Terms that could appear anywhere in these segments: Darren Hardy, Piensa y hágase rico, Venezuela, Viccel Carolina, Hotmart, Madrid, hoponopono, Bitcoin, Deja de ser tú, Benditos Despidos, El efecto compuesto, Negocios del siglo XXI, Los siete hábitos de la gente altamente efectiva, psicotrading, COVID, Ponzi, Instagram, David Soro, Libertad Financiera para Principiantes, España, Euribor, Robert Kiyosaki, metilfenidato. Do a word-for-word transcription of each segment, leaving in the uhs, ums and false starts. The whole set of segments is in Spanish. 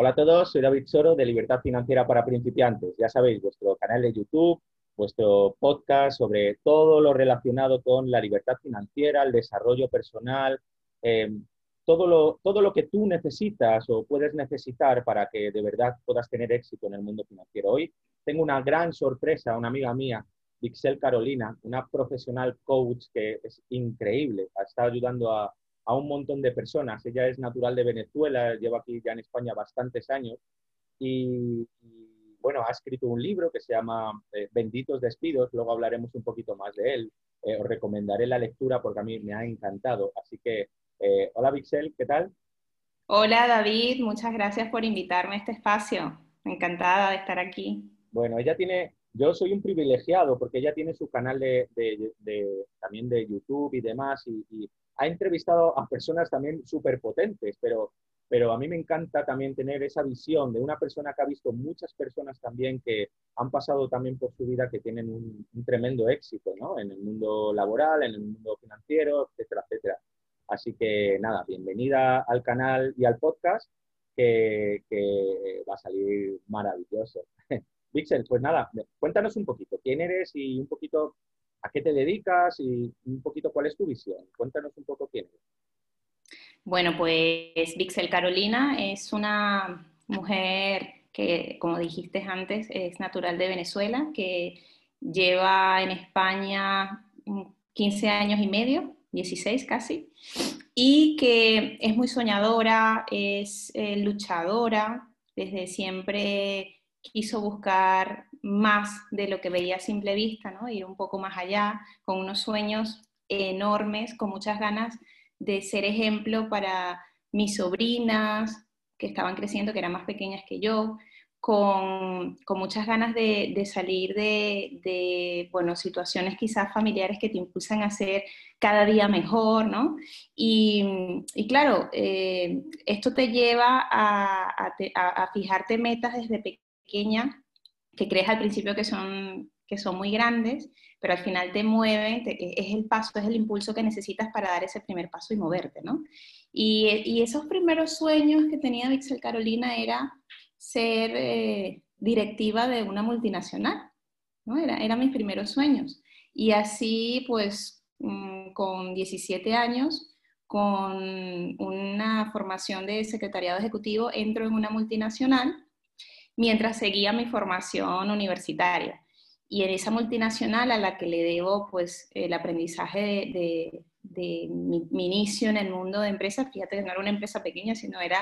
Hola a todos, soy David Soro de Libertad Financiera para Principiantes. Ya sabéis, vuestro canal de YouTube, vuestro podcast sobre todo lo relacionado con la libertad financiera, el desarrollo personal, eh, Todo lo, todo lo que tú necesitas o puedes necesitar para que de verdad puedas tener éxito en el mundo financiero. Hoy tengo una gran sorpresa, una amiga mía, Viccel Carolina, una profesional coach que es increíble, ha estado ayudando a, a un montón de personas. Ella es natural de Venezuela, lleva aquí ya en España bastantes años y, y bueno, ha escrito un libro que se llama eh, Benditos Despidos, luego hablaremos un poquito más de él. Eh, os recomendaré la lectura porque a mí me ha encantado, así que Eh, hola Viccel, ¿qué tal? Hola David, muchas gracias por invitarme a este espacio, encantada de estar aquí. Bueno, ella tiene, yo soy un privilegiado porque ella tiene su canal de, de, de, también de YouTube y demás y, y ha entrevistado a personas también súper potentes, pero, pero a mí me encanta también tener esa visión de una persona que ha visto muchas personas también que han pasado también por su vida que tienen un, un tremendo éxito, ¿no? En el mundo laboral, en el mundo financiero, etcétera, etcétera. Así que nada, bienvenida al canal y al podcast, que, que va a salir maravilloso. Viccel, pues nada, cuéntanos un poquito quién eres y un poquito a qué te dedicas y un poquito cuál es tu visión. Cuéntanos un poco quién eres. Bueno, pues Viccel Carolina es una mujer que, como dijiste antes, es natural de Venezuela, que lleva en España quince años y medio. dieciséis casi, y que es muy soñadora, es eh, luchadora, desde siempre quiso buscar más de lo que veía a simple vista, ¿no? Ir un poco más allá, con unos sueños enormes, con muchas ganas de ser ejemplo para mis sobrinas que estaban creciendo, que eran más pequeñas que yo, con, con muchas ganas de, de salir de, de bueno, situaciones quizás familiares que te impulsan a ser cada día mejor, ¿no? Y, y claro, eh, esto te lleva a, a, te, a, a fijarte metas desde pequeña que crees al principio que son, que son muy grandes, pero al final te mueven, te, es el paso, es el impulso que necesitas para dar ese primer paso y moverte, ¿no? Y, y esos primeros sueños que tenía Viccel Carolina era ser eh, directiva de una multinacional, ¿no? Era, eran mis primeros sueños. Y así, pues, mmm, con diecisiete años, con una formación de secretariado ejecutivo, entro en una multinacional mientras seguía mi formación universitaria. Y en esa multinacional a la que le debo, pues, el aprendizaje de, de, de mi, mi inicio en el mundo de empresas, fíjate que no era una empresa pequeña, sino era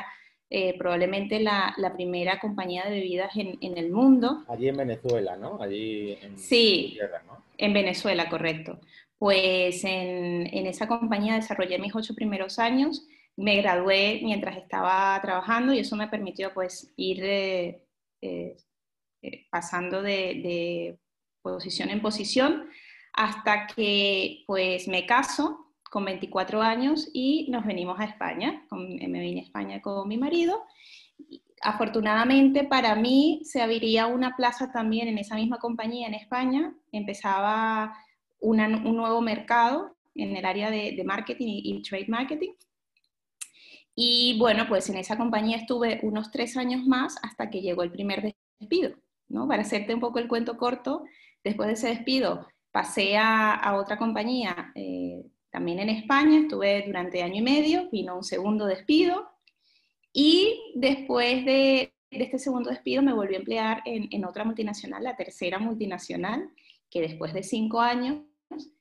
Eh, probablemente la, la primera compañía de bebidas en, en el mundo. Allí en Venezuela, ¿no? Allí en, sí, en tierra, ¿no? En Venezuela, correcto. Pues en, en esa compañía desarrollé mis ocho primeros años, me gradué mientras estaba trabajando y eso me permitió pues ir eh, eh, pasando de, de posición en posición hasta que pues me caso con veinticuatro años y nos venimos a España, con, me vine a España con mi marido. Afortunadamente para mí se abriría una plaza también en esa misma compañía en España, empezaba una, un nuevo mercado en el área de, de marketing y, y trade marketing. Y bueno, pues en esa compañía estuve unos tres años más hasta que llegó el primer despido, ¿no? Para hacerte un poco el cuento corto, después de ese despido pasé a, a otra compañía, eh, también en España, estuve durante año y medio, vino un segundo despido y después de, de este segundo despido me volví a emplear en, en otra multinacional, la tercera multinacional, que después de cinco años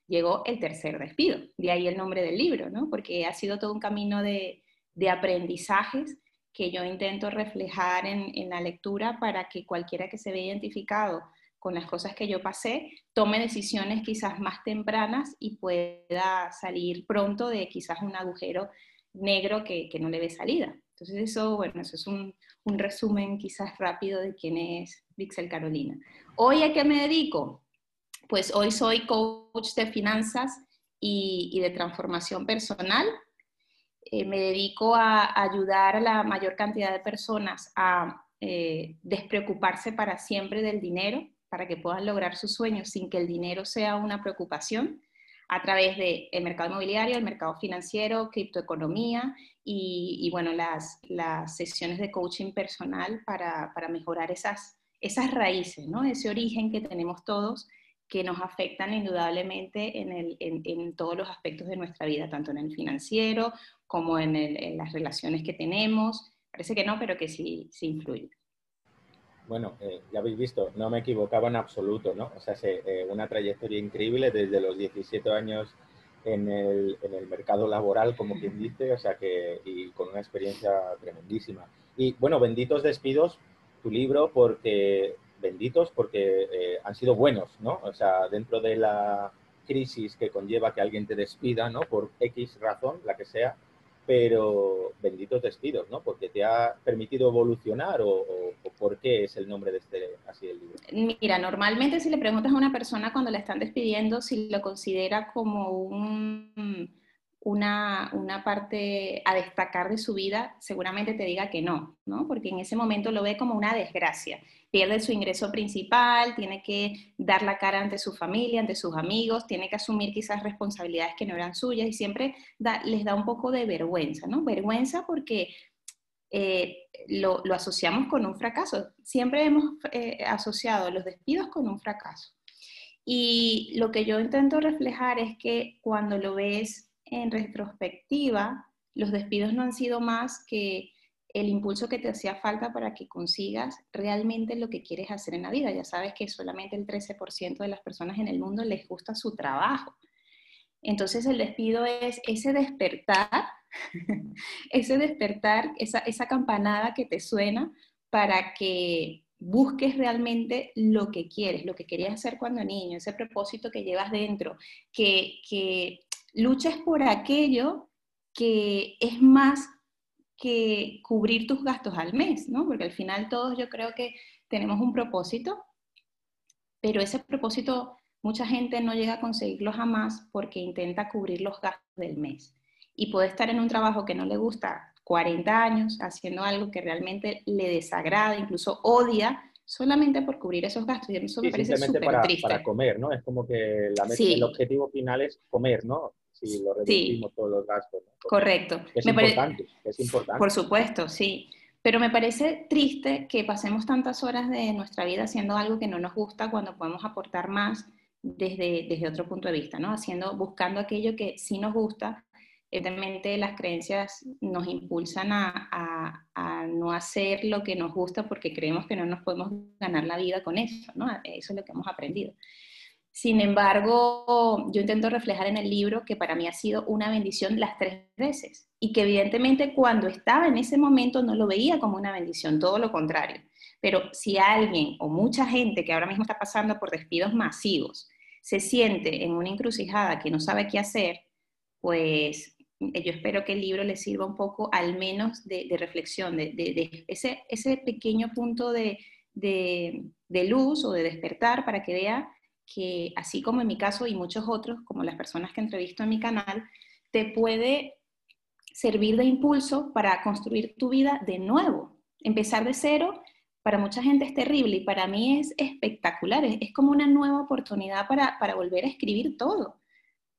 llegó el tercer despido. De ahí el nombre del libro, ¿no? Porque ha sido todo un camino de, de aprendizajes que yo intento reflejar en, en la lectura para que cualquiera que se vea identificado con las cosas que yo pasé, tome decisiones quizás más tempranas y pueda salir pronto de quizás un agujero negro que, que no le ve salida. Entonces eso, bueno, eso es un, un resumen quizás rápido de quién es Viccel Carolina. ¿Hoy a qué me dedico? Pues hoy soy coach de finanzas y, y de transformación personal. Eh, me dedico a ayudar a la mayor cantidad de personas a eh, despreocuparse para siempre del dinero, para que puedan lograr sus sueños sin que el dinero sea una preocupación, a través del mercado inmobiliario, el mercado financiero, criptoeconomía y, y bueno, las, las sesiones de coaching personal para, para mejorar esas, esas raíces, ¿no? Ese origen que tenemos todos, que nos afectan indudablemente en, el, en, en todos los aspectos de nuestra vida, tanto en el financiero como en, el, en las relaciones que tenemos. Parece que no, pero que sí, sí influye. Bueno, eh, ya habéis visto, no me equivocaba en absoluto, ¿no? O sea, es eh, una trayectoria increíble desde los diecisiete años en el, en el mercado laboral, como quien dice, o sea que, y con una experiencia tremendísima. Y bueno, benditos despidos, tu libro, porque, benditos porque eh, han sido buenos, ¿no? O sea, dentro de la crisis que conlleva que alguien te despida, ¿no? Por X razón, la que sea, pero benditos despidos, ¿no? Porque te ha permitido evolucionar o, o, o ¿por qué es el nombre de este, así el libro? Mira, normalmente si le preguntas a una persona cuando la están despidiendo si lo considera como un, una, una parte a destacar de su vida, seguramente te diga que no, ¿no? Porque en ese momento lo ve como una desgracia. Pierde su ingreso principal, tiene que dar la cara ante su familia, ante sus amigos, tiene que asumir quizás responsabilidades que no eran suyas y siempre da, les da un poco de vergüenza, ¿no? Vergüenza porque eh, lo, lo asociamos con un fracaso. Siempre hemos eh, asociado los despidos con un fracaso. Y lo que yo intento reflejar es que cuando lo ves en retrospectiva, los despidos no han sido más que el impulso que te hacía falta para que consigas realmente lo que quieres hacer en la vida. Ya sabes que solamente el trece por ciento de las personas en el mundo les gusta su trabajo. Entonces el despido es ese despertar, ese despertar, esa, esa campanada que te suena para que busques realmente lo que quieres, lo que querías hacer cuando niño, ese propósito que llevas dentro, que, que luches por aquello que es más que cubrir tus gastos al mes, ¿no? Porque al final todos yo creo que tenemos un propósito, pero ese propósito mucha gente no llega a conseguirlo jamás porque intenta cubrir los gastos del mes. Y puede estar en un trabajo que no le gusta cuarenta años, haciendo algo que realmente le desagrada, incluso odia, solamente por cubrir esos gastos. Y eso me parece súper triste. Para comer, ¿no? Es como que la meta, sí. El objetivo final es comer, ¿no? Si lo reducimos, sí, todos los gastos, ¿no? Correcto. Es, me importante, pare... es importante. Por supuesto, sí. Pero me parece triste que pasemos tantas horas de nuestra vida haciendo algo que no nos gusta cuando podemos aportar más desde, desde otro punto de vista, ¿no? Haciendo, buscando aquello que sí nos gusta. Evidentemente las creencias nos impulsan a, a, a no hacer lo que nos gusta porque creemos que no nos podemos ganar la vida con eso, ¿no? Eso es lo que hemos aprendido. Sin embargo, yo intento reflejar en el libro que para mí ha sido una bendición las tres veces y que evidentemente cuando estaba en ese momento no lo veía como una bendición, todo lo contrario. Pero si alguien o mucha gente que ahora mismo está pasando por despidos masivos se siente en una encrucijada que no sabe qué hacer, pues yo espero que el libro les sirva un poco al menos de, de reflexión, de, de, de ese, ese pequeño punto de, de, de luz o de despertar para que vea que así como en mi caso y muchos otros, como las personas que entrevisto en mi canal, te puede servir de impulso para construir tu vida de nuevo. Empezar de cero, para mucha gente es terrible y para mí es espectacular, es, es como una nueva oportunidad para, para volver a escribir todo.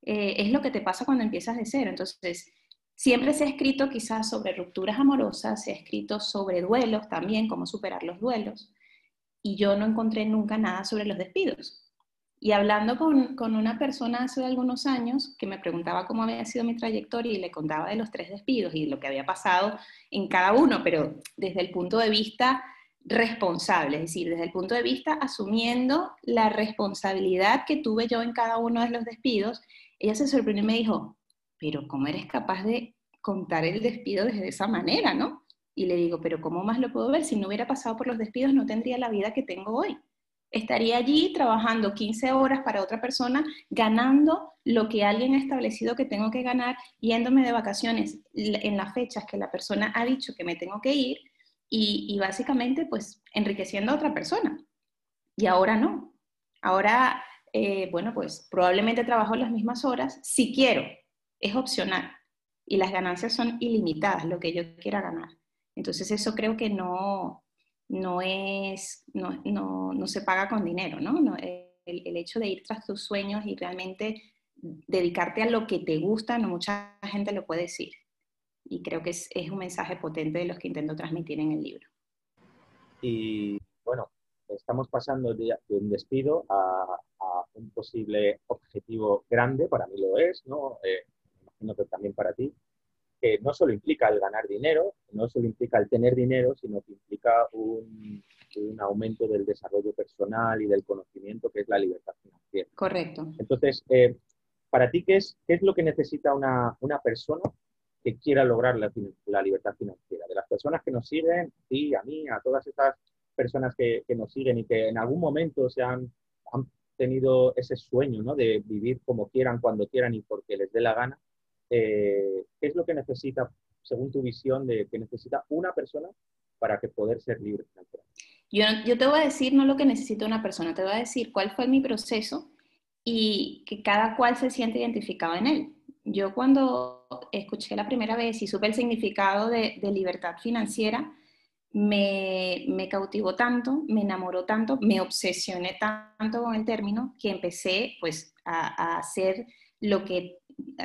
Eh, es lo que te pasa cuando empiezas de cero. Entonces, siempre se ha escrito quizás sobre rupturas amorosas, se ha escrito sobre duelos también, cómo superar los duelos, y yo no encontré nunca nada sobre los despidos. Y hablando con, con una persona hace algunos años que me preguntaba cómo había sido mi trayectoria y le contaba de los tres despidos y lo que había pasado en cada uno, pero desde el punto de vista responsable, es decir, desde el punto de vista asumiendo la responsabilidad que tuve yo en cada uno de los despidos, ella se sorprendió y me dijo, pero ¿cómo eres capaz de contar el despido desde esa manera, no? Y le digo, pero ¿cómo más lo puedo ver? Si no hubiera pasado por los despidos no tendría la vida que tengo hoy. Estaría allí trabajando quince horas para otra persona, ganando lo que alguien ha establecido que tengo que ganar, yéndome de vacaciones en las fechas que la persona ha dicho que me tengo que ir y, y básicamente pues enriqueciendo a otra persona. Y ahora no. Ahora, eh, bueno, pues probablemente trabajo las mismas horas, si quiero, es opcional. Y las ganancias son ilimitadas, lo que yo quiera ganar. Entonces eso creo que no... no es, no, no, no se paga con dinero, ¿no? No, el, el hecho de ir tras tus sueños y realmente dedicarte a lo que te gusta, no mucha gente lo puede decir. Y creo que es, es un mensaje potente de los que intento transmitir en el libro. Y bueno, estamos pasando de, de un despido a, a un posible objetivo grande, para mí lo es, ¿no? Eh, imagino que también para ti, que no solo implica el ganar dinero, no solo implica el tener dinero, sino que implica un, un aumento del desarrollo personal y del conocimiento, que es la libertad financiera. Correcto. Entonces, eh, para ti, ¿qué es, qué es lo que necesita una, una persona que quiera lograr la, la libertad financiera? De las personas que nos siguen, a ti, a mí, a todas esas personas que, que nos siguen y que en algún momento se han, han tenido ese sueño, ¿no? De vivir como quieran, cuando quieran y porque les dé la gana. Eh, ¿Qué es lo que necesita, según tu visión, de que necesita una persona para que poder ser libre financieramente? Yo, yo te voy a decir no lo que necesita una persona, te voy a decir cuál fue mi proceso y que cada cual se siente identificado en él. Yo cuando escuché la primera vez y supe el significado de, de libertad financiera, me, me cautivó tanto, me enamoró tanto, me obsesioné tanto con el término que empecé pues, a, a hacer lo que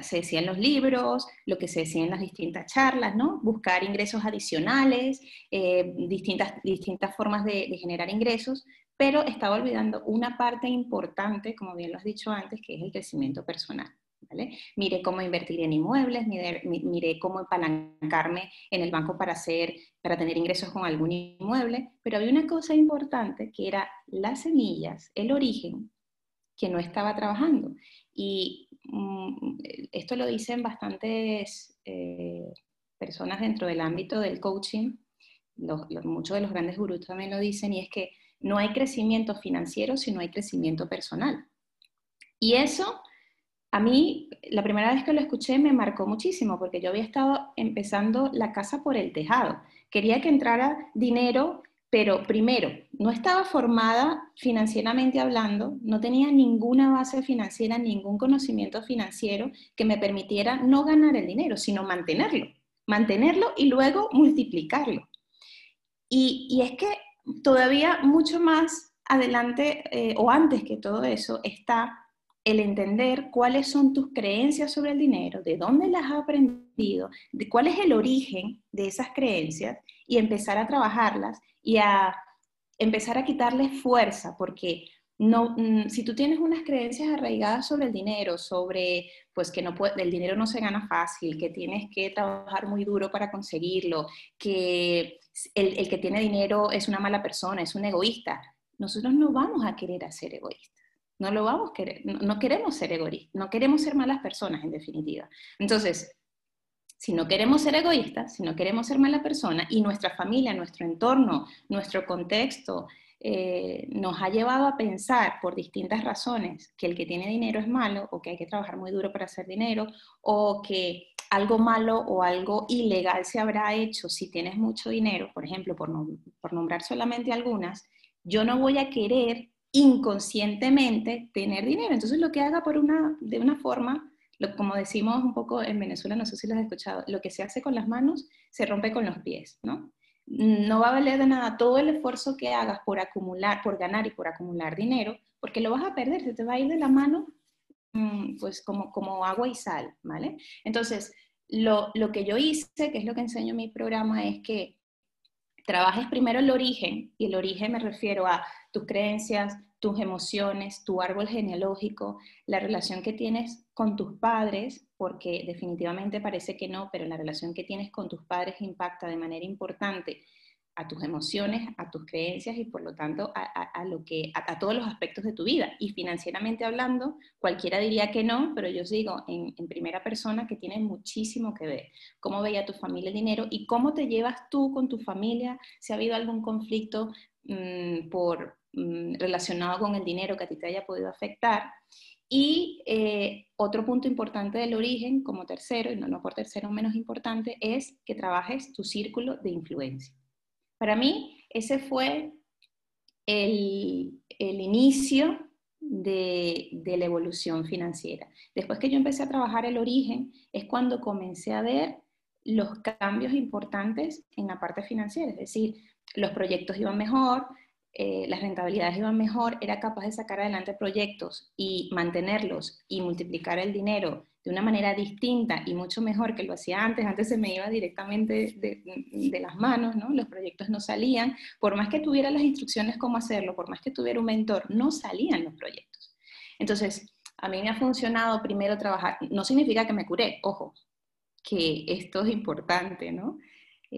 se decía en los libros, lo que se decía en las distintas charlas, ¿no? Buscar ingresos adicionales, eh, distintas, distintas formas de, de generar ingresos, pero estaba olvidando una parte importante, como bien lo has dicho antes, que es el crecimiento personal. ¿Vale? Miré cómo invertir en inmuebles, miré, miré cómo apalancarme en el banco para, hacer, para tener ingresos con algún inmueble, pero había una cosa importante que era las semillas, el origen, que no estaba trabajando. Y um, esto lo dicen bastantes eh, personas dentro del ámbito del coaching, los, los, muchos de los grandes gurús también lo dicen, y es que no hay crecimiento financiero si no hay crecimiento personal. Y eso... A mí, la primera vez que lo escuché me marcó muchísimo, porque yo había estado empezando la casa por el tejado. Quería que entrara dinero, pero primero, no estaba formada financieramente hablando, no tenía ninguna base financiera, ningún conocimiento financiero que me permitiera no ganar el dinero, sino mantenerlo. Mantenerlo y luego multiplicarlo. Y, y es que todavía mucho más adelante, eh, o antes que todo eso, está... el entender cuáles son tus creencias sobre el dinero, de dónde las has aprendido, de cuál es el origen de esas creencias y empezar a trabajarlas y a empezar a quitarles fuerza, porque no, si tú tienes unas creencias arraigadas sobre el dinero, sobre pues, que no puede, el dinero no se gana fácil, que tienes que trabajar muy duro para conseguirlo, que el, el que tiene dinero es una mala persona, es un egoísta, nosotros no vamos a querer ser egoístas. No lo vamos a querer, no queremos ser egoístas, no queremos ser malas personas en definitiva. Entonces, si no queremos ser egoístas, si no queremos ser mala persona y nuestra familia, nuestro entorno, nuestro contexto eh, nos ha llevado a pensar por distintas razones que el que tiene dinero es malo o que hay que trabajar muy duro para hacer dinero o que algo malo o algo ilegal se habrá hecho si tienes mucho dinero, por ejemplo, por, nom- por nombrar solamente algunas, yo no voy a querer inconscientemente tener dinero. Entonces lo que haga por una, de una forma, lo, como decimos un poco en Venezuela, no sé si lo has escuchado, lo que se hace con las manos se rompe con los pies, ¿no? No va a valer de nada todo el esfuerzo que hagas por acumular, por ganar y por acumular dinero, porque lo vas a perder, se te va a ir de la mano pues como, como agua y sal, ¿vale? Entonces, lo, lo que yo hice, que es lo que enseño en mi programa, es que trabajes primero el origen, y el origen me refiero a tus creencias, tus emociones, tu árbol genealógico, la relación que tienes con tus padres, porque definitivamente parece que no, pero la relación que tienes con tus padres impacta de manera importante a tus emociones, a tus creencias y por lo tanto a, a, a, lo que, a, a todos los aspectos de tu vida. Y financieramente hablando, cualquiera diría que no, pero yo os digo en, en primera persona que tiene muchísimo que ver. Cómo veía tu familia el dinero y cómo te llevas tú con tu familia, si ha habido algún conflicto mmm, por, mmm, relacionado con el dinero que a ti te haya podido afectar. Y eh, otro punto importante del origen, como tercero, y no, no por tercero menos importante, es que trabajes tu círculo de influencia. Para mí, ese fue el, el inicio de, de la evolución financiera. Después que yo empecé a trabajar el origen, es cuando comencé a ver los cambios importantes en la parte financiera. Es decir, los proyectos iban mejor, eh, las rentabilidades iban mejor, era capaz de sacar adelante proyectos y mantenerlos y multiplicar el dinero de una manera distinta y mucho mejor que lo hacía antes. Antes se me iba directamente de, de, de las manos, ¿no? Los proyectos no salían. Por más que tuviera las instrucciones cómo hacerlo, por más que tuviera un mentor, no salían los proyectos. Entonces, a mí me ha funcionado primero trabajar. No significa que me curé, ojo, que esto es importante, ¿no?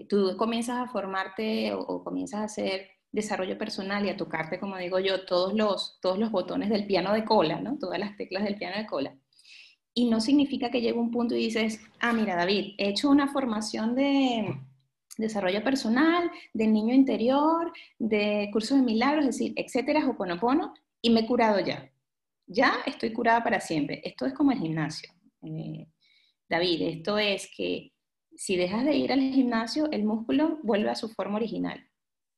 Tú comienzas a formarte o, o comienzas a hacer desarrollo personal y a tocarte, como digo yo, todos los, todos los botones del piano de cola, ¿no? Todas las teclas del piano de cola. Y no significa que llegue un punto y dices, ah, mira, David, he hecho una formación de desarrollo personal, del niño interior, de cursos de milagros, es decir, etcétera, hoponopono, y me he curado ya. Ya estoy curada para siempre. Esto es como el gimnasio. Eh, David, esto es que si dejas de ir al gimnasio, el músculo vuelve a su forma original.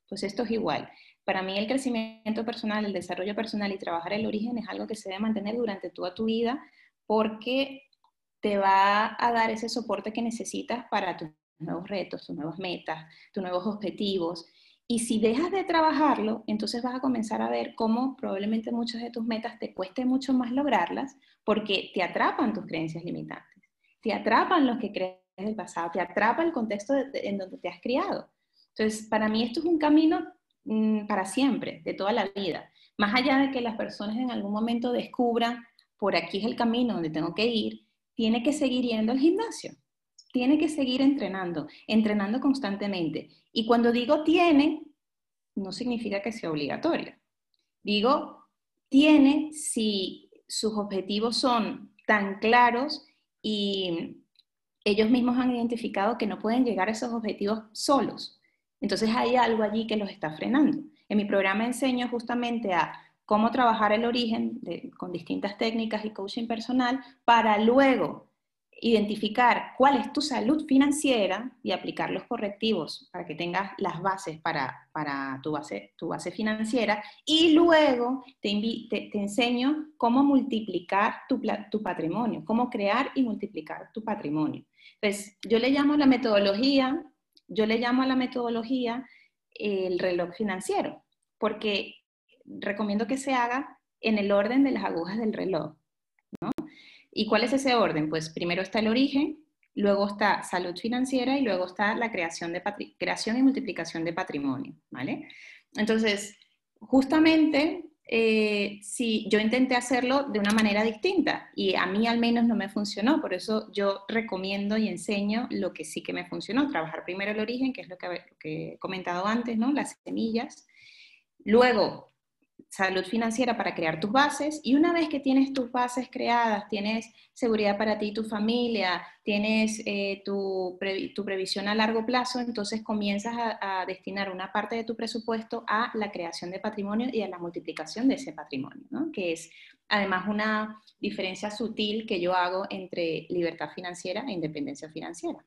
Pues esto es igual. Para mí el crecimiento personal, el desarrollo personal y trabajar el origen es algo que se debe mantener durante toda tu vida, porque te va a dar ese soporte que necesitas para tus nuevos retos, tus nuevas metas, tus nuevos objetivos. Y si dejas de trabajarlo, entonces vas a comenzar a ver cómo probablemente muchas de tus metas te cueste mucho más lograrlas, porque te atrapan tus creencias limitantes, te atrapan los que crees del pasado, te atrapa el contexto de, de, en donde te has criado. Entonces, para mí esto es un camino mmm, para siempre, de toda la vida. Más allá de que las personas en algún momento descubran por aquí es el camino donde tengo que ir, tiene que seguir yendo al gimnasio, tiene que seguir entrenando, entrenando constantemente. Y cuando digo tiene, no significa que sea obligatorio. Digo tiene si sus objetivos son tan claros y ellos mismos han identificado que no pueden llegar a esos objetivos solos. Entonces hay algo allí que los está frenando. En mi programa enseño justamente a cómo trabajar el origen de, con distintas técnicas y coaching personal para luego identificar cuál es tu salud financiera y aplicar los correctivos para que tengas las bases para, para tu, base, tu base financiera, y luego te, te, te enseño cómo multiplicar tu, tu patrimonio, cómo crear y multiplicar tu patrimonio. Entonces, yo le llamo la metodología, yo le llamo a la metodología el reloj financiero, porque recomiendo que se haga en el orden de las agujas del reloj, ¿no? ¿Y cuál es ese orden? Pues primero está el origen, luego está salud financiera y luego está la creación, de creación y multiplicación de patrimonio, ¿vale? Entonces, justamente, eh, si yo intenté hacerlo de una manera distinta y a mí al menos no me funcionó, por eso yo recomiendo y enseño lo que sí que me funcionó, trabajar primero el origen, que es lo que, lo que he comentado antes, ¿no? Las semillas. Luego, salud financiera para crear tus bases, y una vez que tienes tus bases creadas, tienes seguridad para ti y tu familia, tienes eh, tu, pre, tu previsión a largo plazo, entonces comienzas a, a destinar una parte de tu presupuesto a la creación de patrimonio y a la multiplicación de ese patrimonio, ¿no? Que es además una diferencia sutil que yo hago entre libertad financiera e independencia financiera.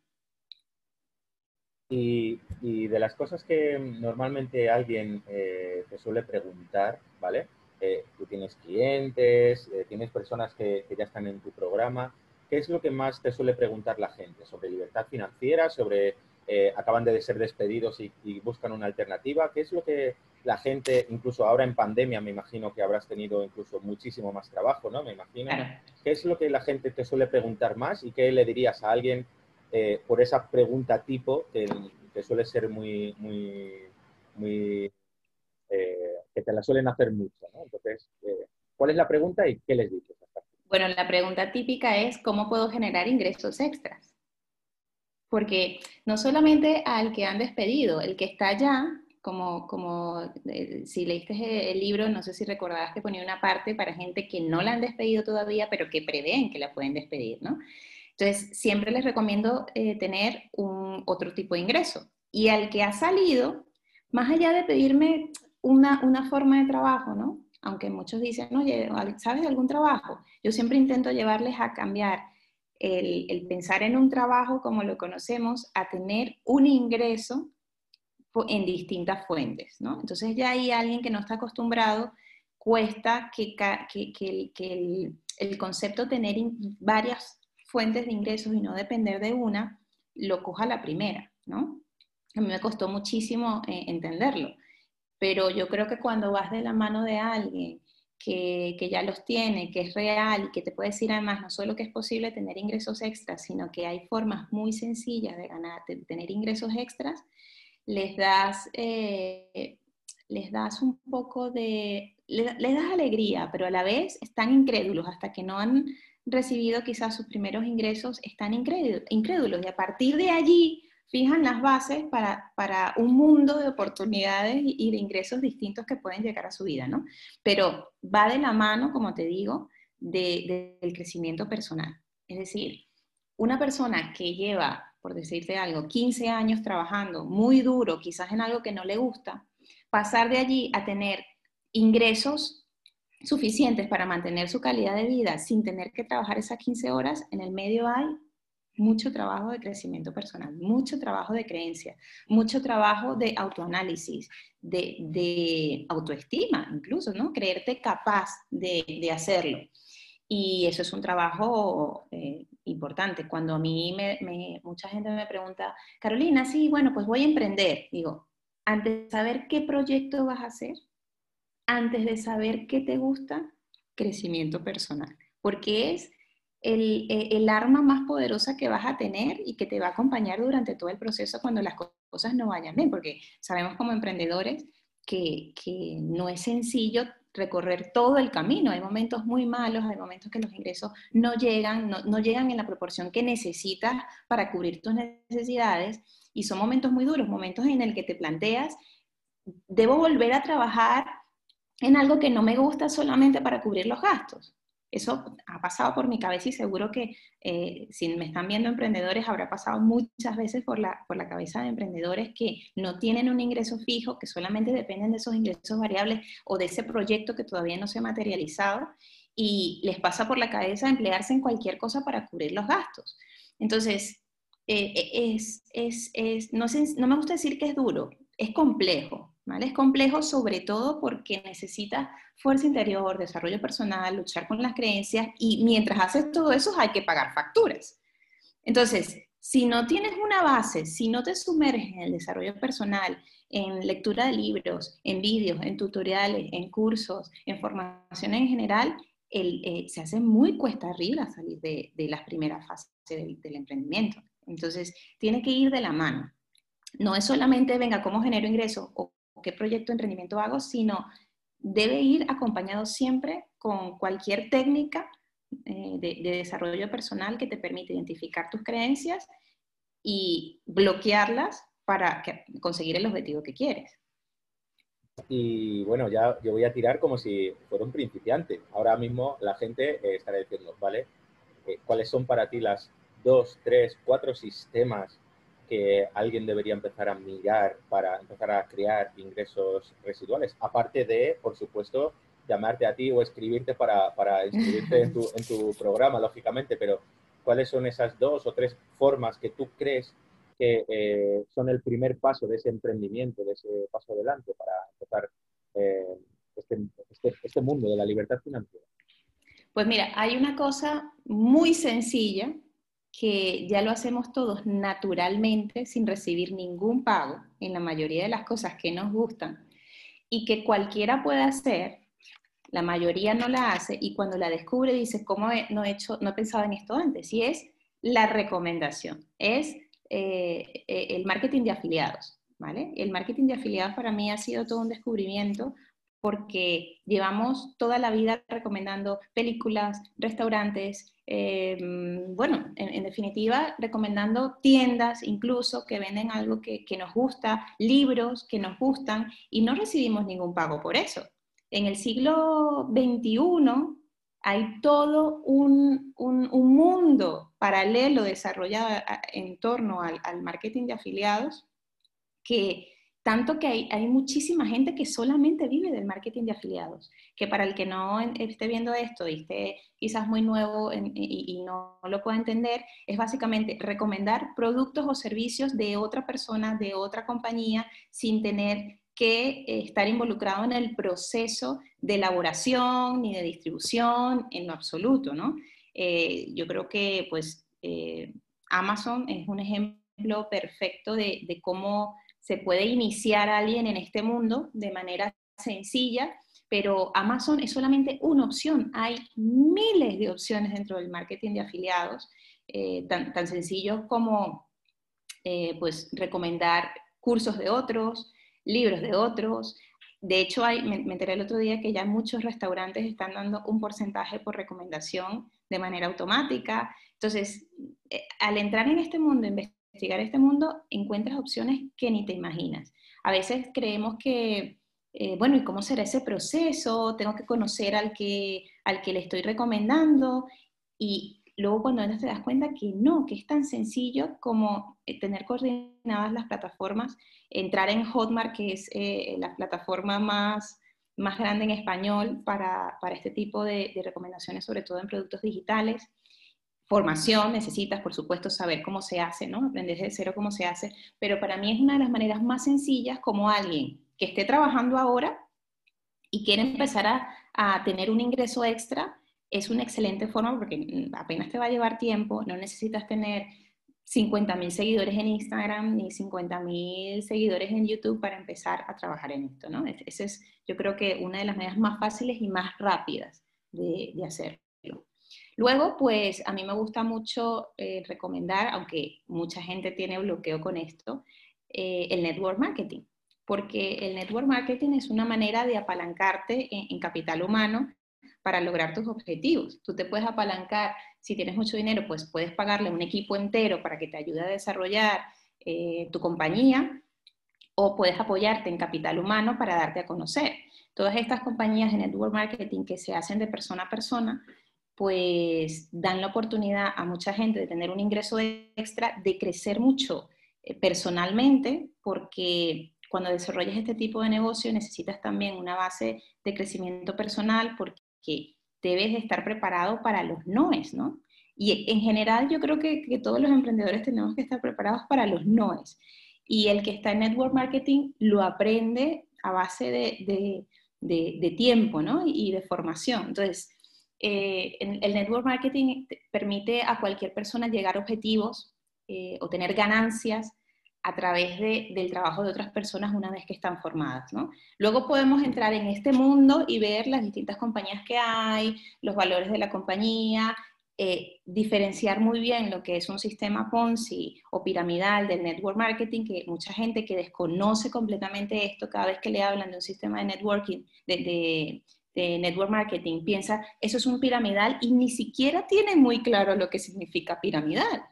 Y, y de las cosas que normalmente alguien eh, te suele preguntar, ¿vale? Eh, tú tienes clientes, eh, tienes personas que, que ya están en tu programa. ¿Qué es lo que más te suele preguntar la gente? ¿Sobre libertad financiera? ¿Sobre eh, acaban de ser despedidos y, y buscan una alternativa? ¿Qué es lo que la gente, incluso ahora en pandemia, me imagino que habrás tenido incluso muchísimo más trabajo, ¿no? Me imagino. ¿Qué es lo que la gente te suele preguntar más y qué le dirías a alguien? Eh, por esa pregunta tipo que, que suele ser muy, muy, muy eh, que te la suelen hacer mucho, ¿no? Entonces, eh, ¿cuál es la pregunta y qué les dices? Bueno, la pregunta típica es ¿cómo puedo generar ingresos extras? Porque no solamente al que han despedido, el que está allá, como, como eh, si leíste el libro, no sé si recordarás que ponía una parte para gente que no la han despedido todavía, pero que prevén que la pueden despedir, ¿no? Entonces, siempre les recomiendo eh, tener un, otro tipo de ingreso. Y al que ha salido, más allá de pedirme una, una forma de trabajo, ¿no? Aunque muchos dicen, oye, ¿sabes de algún trabajo? Yo siempre intento llevarles a cambiar el, el pensar en un trabajo como lo conocemos a tener un ingreso en distintas fuentes, ¿no? Entonces, ya hay alguien que no está acostumbrado, cuesta que, que, que, el, que el, el concepto tener in, varias fuentes de ingresos y no depender de una, lo coja la primera, ¿no? a mí me costó muchísimo eh, entenderlo. Pero yo creo que cuando vas de la mano de alguien que, que ya los tiene, que es real y que te puede decir además no solo que es posible tener ingresos extras, sino que hay formas muy sencillas de ganar, de tener ingresos extras, les das, eh, les das un poco de... Les, les das alegría, pero a la vez están incrédulos hasta que no han recibido quizás sus primeros ingresos, están incrédulos. Y a partir de allí... fijan las bases para, para un mundo de oportunidades y de ingresos distintos que pueden llegar a su vida, ¿no? Pero va de la mano, como te digo, de, de, del crecimiento personal. Es decir, una persona que lleva, por decirte algo, quince años trabajando muy duro, quizás en algo que no le gusta, pasar de allí a tener ingresos suficientes para mantener su calidad de vida sin tener que trabajar esas quince horas, en el medio hay... mucho trabajo de crecimiento personal, mucho trabajo de creencia, mucho trabajo de autoanálisis, de, de autoestima incluso, ¿no? Creerte capaz de, de hacerlo. Y eso es un trabajo eh, importante. Cuando a mí me, me, mucha gente me pregunta, Carolina, sí, bueno, pues voy a emprender. Digo, antes de saber qué proyecto vas a hacer, antes de saber qué te gusta, crecimiento personal. Porque es... El, el arma más poderosa que vas a tener y que te va a acompañar durante todo el proceso cuando las cosas no vayan bien, porque sabemos como emprendedores que, que no es sencillo recorrer todo el camino, hay momentos muy malos, hay momentos que los ingresos no llegan, no, no llegan en la proporción que necesitas para cubrir tus necesidades y son momentos muy duros, momentos en el que te planteas, debo volver a trabajar en algo que no me gusta solamente para cubrir los gastos. Eso ha pasado por mi cabeza y seguro que eh, si me están viendo emprendedores habrá pasado muchas veces por la, por la cabeza de emprendedores que no tienen un ingreso fijo, que solamente dependen de esos ingresos variables o de ese proyecto que todavía no se ha materializado y les pasa por la cabeza emplearse en cualquier cosa para cubrir los gastos. Entonces, eh, es, es, es, no sé, no me gusta decir que es duro, es complejo. ¿Vale? Es complejo sobre todo porque necesitas fuerza interior, desarrollo personal, luchar con las creencias y mientras haces todo eso hay que pagar facturas. Entonces, si no tienes una base, si no te sumerges en el desarrollo personal, en lectura de libros, en vídeos, en tutoriales, en cursos, en formación en general, el, eh, se hace muy cuesta arriba salir de, de las primeras fases del, del emprendimiento. Entonces, tiene que ir de la mano. No es solamente, venga, ¿cómo genero ingresos? O qué proyecto de emprendimiento hago, sino debe ir acompañado siempre con cualquier técnica eh, de, de desarrollo personal que te permite identificar tus creencias y bloquearlas para que, conseguir el objetivo que quieres. Y bueno, ya yo voy a tirar como si fuera un principiante. Ahora mismo la gente eh, estará diciendo, ¿vale? Eh, ¿Cuáles son para ti las dos, tres, cuatro sistemas que alguien debería empezar a mirar para empezar a crear ingresos residuales? Aparte de, por supuesto, llamarte a ti o escribirte para, para inscribirte en tu, en tu programa, lógicamente, pero ¿cuáles son esas dos o tres formas que tú crees que eh, son el primer paso de ese emprendimiento, de ese paso adelante para empezar eh, este, este, este mundo de la libertad financiera? Pues mira, hay una cosa muy sencilla que ya lo hacemos todos naturalmente sin recibir ningún pago en la mayoría de las cosas que nos gustan y que cualquiera puede hacer, la mayoría no la hace y cuando la descubre dice, ¿cómo no he, hecho, no he pensado en esto antes? Y es la recomendación, es eh, el marketing de afiliados, ¿vale? El marketing de afiliados para mí ha sido todo un descubrimiento porque llevamos toda la vida recomendando películas, restaurantes, eh, bueno, en, en definitiva, recomendando tiendas incluso que venden algo que, que nos gusta, libros que nos gustan, y no recibimos ningún pago por eso. En el siglo veintiuno hay todo un, un, un mundo paralelo desarrollado en torno al, al marketing de afiliados que... Tanto que hay, hay muchísima gente que solamente vive del marketing de afiliados, que para el que no esté viendo esto y esté quizás muy nuevo en, y, y no lo pueda entender, es básicamente recomendar productos o servicios de otra persona, de otra compañía, sin tener que estar involucrado en el proceso de elaboración ni de distribución en lo absoluto, ¿no? Eh, yo creo que pues, eh, Amazon es un ejemplo ejemplo perfecto de, de cómo se puede iniciar a alguien en este mundo de manera sencilla, pero Amazon es solamente una opción. Hay miles de opciones dentro del marketing de afiliados, eh, tan, tan sencillos como eh, pues, recomendar cursos de otros, libros de otros. De hecho, hay, me, me enteré el otro día que ya muchos restaurantes están dando un porcentaje por recomendación de manera automática. Entonces, eh, al entrar en este mundo, investigar este mundo, encuentras opciones que ni te imaginas. A veces creemos que, eh, bueno, ¿y cómo será ese proceso? Tengo que conocer al que, al que le estoy recomendando. Y luego cuando entras te das cuenta que no, que es tan sencillo como tener coordinadas las plataformas, entrar en Hotmart, que es eh, la plataforma más, más grande en español para, para este tipo de, de recomendaciones, sobre todo en productos digitales. Formación, necesitas por supuesto saber cómo se hace, ¿no? Aprender de cero cómo se hace, pero para mí es una de las maneras más sencillas como alguien que esté trabajando ahora y quiere empezar a, a tener un ingreso extra. Es una excelente forma porque apenas te va a llevar tiempo, no necesitas tener cincuenta mil seguidores en Instagram ni cincuenta mil seguidores en YouTube para empezar a trabajar en esto, ¿no? Esa es, yo creo que una de las maneras más fáciles y más rápidas de, de hacerlo. Luego, pues a mí me gusta mucho eh, recomendar, aunque mucha gente tiene bloqueo con esto, eh, el network marketing, porque el network marketing es una manera de apalancarte en, en capital humano para lograr tus objetivos. Tú te puedes apalancar, si tienes mucho dinero, pues puedes pagarle un equipo entero para que te ayude a desarrollar eh, tu compañía, o puedes apoyarte en capital humano para darte a conocer. Todas estas compañías de network marketing que se hacen de persona a persona, pues dan la oportunidad a mucha gente de tener un ingreso extra, de crecer mucho eh, personalmente, porque cuando desarrollas este tipo de negocio necesitas también una base de crecimiento personal, porque que debes de estar preparado para los noes, ¿no? Y en general yo creo que, que todos los emprendedores tenemos que estar preparados para los noes. Y el que está en network marketing lo aprende a base de, de, de, de tiempo, ¿no? Y de formación. Entonces, eh, el network marketing permite a cualquier persona llegar a objetivos eh, o tener ganancias a través de, del trabajo de otras personas una vez que están formadas, ¿no? Luego podemos entrar en este mundo y ver las distintas compañías que hay, los valores de la compañía, eh, diferenciar muy bien lo que es un sistema Ponzi o piramidal del network marketing, que mucha gente que desconoce completamente esto, cada vez que le hablan de un sistema de networking, de, de, de network marketing, piensa, eso es un piramidal, y ni siquiera tiene muy claro lo que significa piramidal.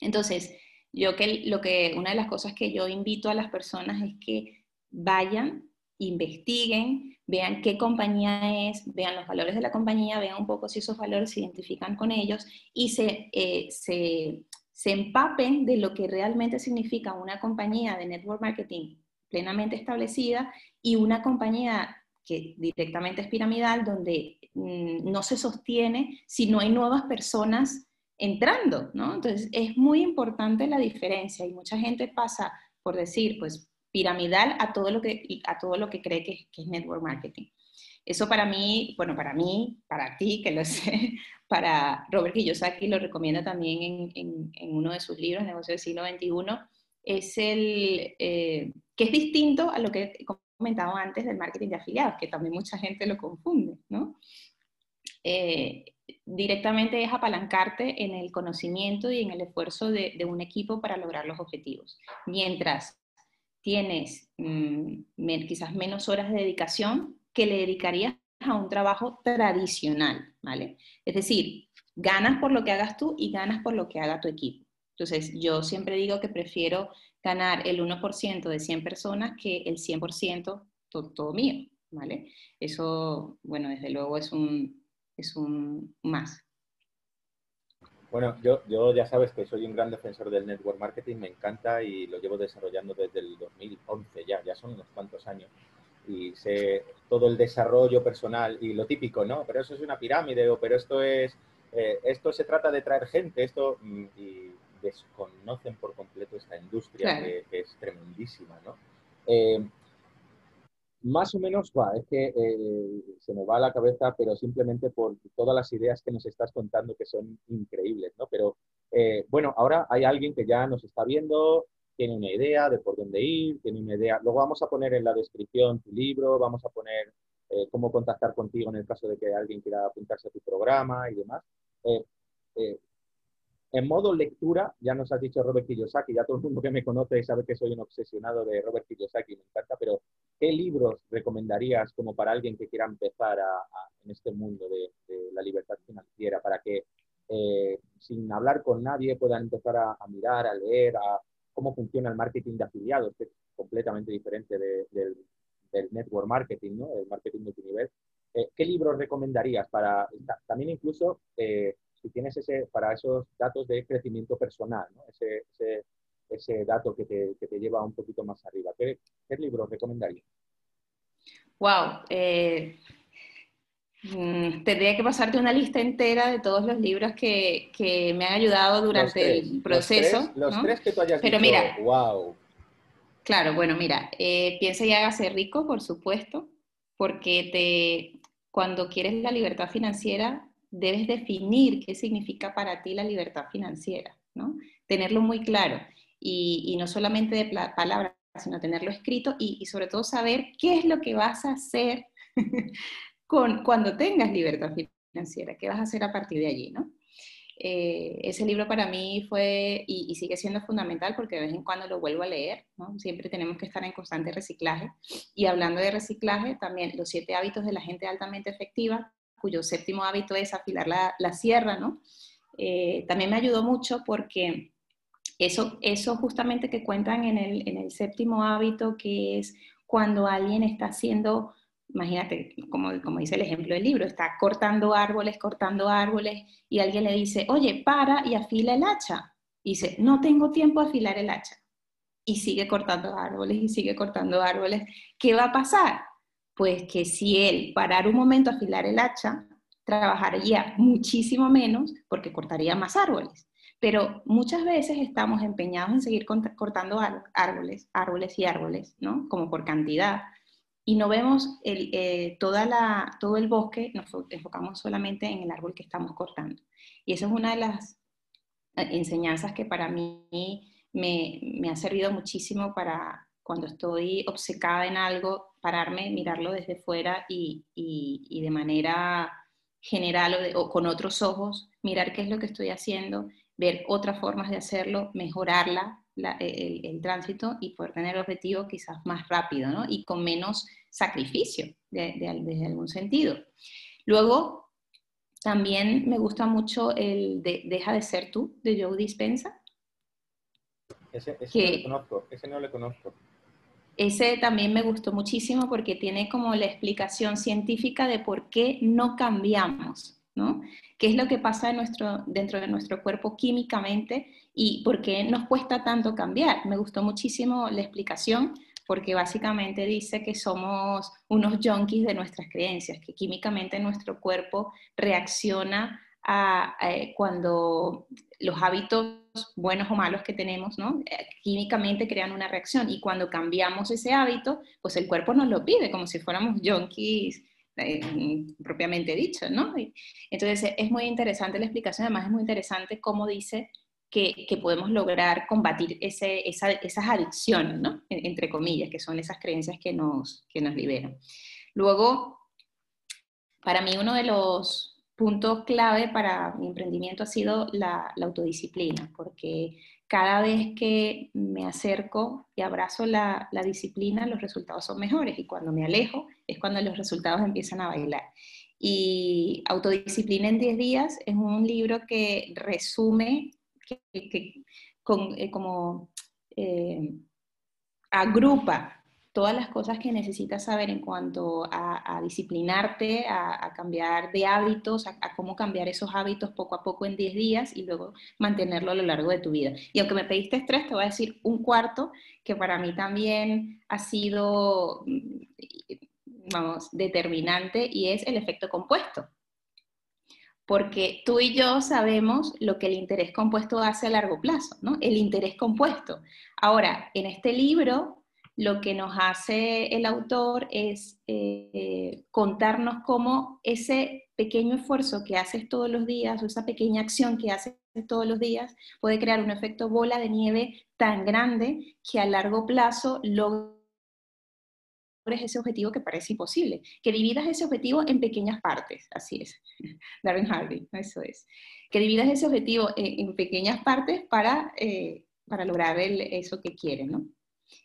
Entonces, Yo que lo que una de las cosas que yo invito a las personas es que vayan, investiguen, vean qué compañía es, vean los valores de la compañía, vean un poco si esos valores se identifican con ellos y se, eh, se, se empapen de lo que realmente significa una compañía de network marketing plenamente establecida y una compañía que directamente es piramidal, donde mmm, no se sostiene si no hay nuevas personas entrando, ¿no? Entonces es muy importante la diferencia, y mucha gente pasa por decir, pues, piramidal a todo lo que, a todo lo que cree que es, que es network marketing. Eso para mí, bueno, para mí, para ti, que lo sé, para Robert Kiyosaki, lo recomienda también en, en, en uno de sus libros, Negocios del siglo veintiuno, es el, eh, que es distinto a lo que he comentado antes del marketing de afiliados, que también mucha gente lo confunde, ¿no? Eh, directamente es apalancarte en el conocimiento y en el esfuerzo de, de un equipo para lograr los objetivos. Mientras tienes mmm, quizás menos horas de dedicación que le dedicarías a un trabajo tradicional, ¿vale? Es decir, ganas por lo que hagas tú y ganas por lo que haga tu equipo. Entonces, yo siempre digo que prefiero ganar el uno por ciento de cien personas que el cien por ciento todo, todo mío, ¿vale? Eso, bueno, desde luego es un... es un más. Bueno, yo, yo ya sabes que soy un gran defensor del network marketing, me encanta y lo llevo desarrollando desde el dos mil once ya, ya son unos cuantos años. Y sé todo el desarrollo personal y lo típico, ¿no? Pero eso es una pirámide, o pero esto es, eh, esto se trata de traer gente, esto, y desconocen por completo esta industria, claro, que, que es tremendísima, ¿no? Eh, Más o menos va, es que eh, se me va a la cabeza, pero simplemente por todas las ideas que nos estás contando que son increíbles, ¿no? Pero eh, bueno, ahora hay alguien que ya nos está viendo, tiene una idea de por dónde ir, tiene una idea. Luego vamos a poner en la descripción tu libro, vamos a poner eh, cómo contactar contigo en el caso de que alguien quiera apuntarse a tu programa y demás. Eh, eh, en modo lectura, ya nos has dicho Robert Kiyosaki, ya todo el mundo que me conoce sabe que soy un obsesionado de Robert Kiyosaki, me encanta, pero ¿qué libros recomendarías como para alguien que quiera empezar a, a, en este mundo de, de la libertad financiera para que eh, sin hablar con nadie puedan empezar a, a mirar, a leer, a cómo funciona el marketing de afiliados, que es completamente diferente de, del, del network marketing, ¿no? El marketing multinivel. Eh, ¿Qué libros recomendarías para, también incluso, eh, si tienes ese, para esos datos de crecimiento personal, ¿no? Ese, ese, ese dato que te, que te lleva un poquito más arriba. ¿Qué, qué libros recomendarías? Wow, eh, mm, tendría que pasarte una lista entera de todos los libros que, que me han ayudado durante tres, el proceso. Los tres, ¿no? Los tres que tú hayas Pero dicho, mira, wow. Claro, bueno, mira, eh, Piensa y hágase rico, por supuesto, porque te, cuando quieres la libertad financiera, debes definir qué significa para ti la libertad financiera, ¿no? Tenerlo muy claro. Y, y no solamente de palabras, sino tenerlo escrito y, y sobre todo saber qué es lo que vas a hacer con, cuando tengas libertad financiera, qué vas a hacer a partir de allí, ¿no? Eh, ese libro para mí fue, y, y sigue siendo fundamental porque de vez en cuando lo vuelvo a leer, ¿no? Siempre tenemos que estar en constante reciclaje. Y hablando de reciclaje, también Los siete hábitos de la gente altamente efectiva, cuyo séptimo hábito es afilar la, la sierra, ¿no? Eh, también me ayudó mucho porque eso, eso justamente que cuentan en el, en el séptimo hábito, que es cuando alguien está haciendo, imagínate, como, como dice el ejemplo del libro, está cortando árboles, cortando árboles, y alguien le dice, oye, para y afila el hacha. Y dice, no tengo tiempo de afilar el hacha. Y sigue cortando árboles, y sigue cortando árboles. ¿Qué va a pasar? Pues que si él parar un momento a afilar el hacha, trabajaría muchísimo menos porque cortaría más árboles. Pero muchas veces estamos empeñados en seguir cortando árboles, árboles y árboles, ¿no? Como por cantidad. Y no vemos el, eh, toda la, todo el bosque, nos enfocamos solamente en el árbol que estamos cortando. Y esa es una de las enseñanzas que para mí me, me ha servido muchísimo para cuando estoy obcecada en algo, pararme, mirarlo desde fuera y, y, y de manera general o, de, o con otros ojos, mirar qué es lo que estoy haciendo, ver otras formas de hacerlo, mejorarla, la, el, el tránsito y poder tener el objetivo quizás más rápido, ¿no? Y con menos sacrificio desde de, de, de algún sentido. Luego, también me gusta mucho el de, Deja de ser tú, de Joe Dispenza. Ese, ese que, no le conozco, ese no le conozco. Ese también me gustó muchísimo porque tiene como la explicación científica de por qué no cambiamos, ¿no? ¿Qué es lo que pasa en nuestro, dentro de nuestro cuerpo químicamente y por qué nos cuesta tanto cambiar? Me gustó muchísimo la explicación porque básicamente dice que somos unos junkies de nuestras creencias, que químicamente nuestro cuerpo reacciona a, a, cuando los hábitos buenos o malos que tenemos, ¿no? Químicamente crean una reacción y cuando cambiamos ese hábito, pues el cuerpo nos lo pide, como si fuéramos junkies, eh, propiamente dicho, ¿no? Y entonces es muy interesante la explicación, además es muy interesante cómo dice que, que podemos lograr combatir ese, esa, esas adicciones, ¿no? Entre comillas, que son esas creencias que nos, que nos liberan. Luego, para mí uno de los punto clave para mi emprendimiento ha sido la, la autodisciplina, porque cada vez que me acerco y abrazo la, la disciplina, los resultados son mejores, y cuando me alejo es cuando los resultados empiezan a bailar. Y Autodisciplina en diez días es un libro que resume, que, que con, eh, como eh, agrupa todas las cosas que necesitas saber en cuanto a, a disciplinarte, a, a cambiar de hábitos, a, a cómo cambiar esos hábitos poco a poco en diez días y luego mantenerlo a lo largo de tu vida. Y aunque me pediste tres, te voy a decir un cuarto que para mí también ha sido, vamos, determinante y es El efecto compuesto. Porque tú y yo sabemos lo que el interés compuesto hace a largo plazo, ¿no? El interés compuesto. Ahora, en este libro lo que nos hace el autor es eh, contarnos cómo ese pequeño esfuerzo que haces todos los días, o esa pequeña acción que haces todos los días, puede crear un efecto bola de nieve tan grande que a largo plazo logres ese objetivo que parece imposible. Que dividas ese objetivo en pequeñas partes, así es, Darren Hardy, eso es. Que dividas ese objetivo en, en pequeñas partes para, eh, para lograr el, eso que quieres, ¿no?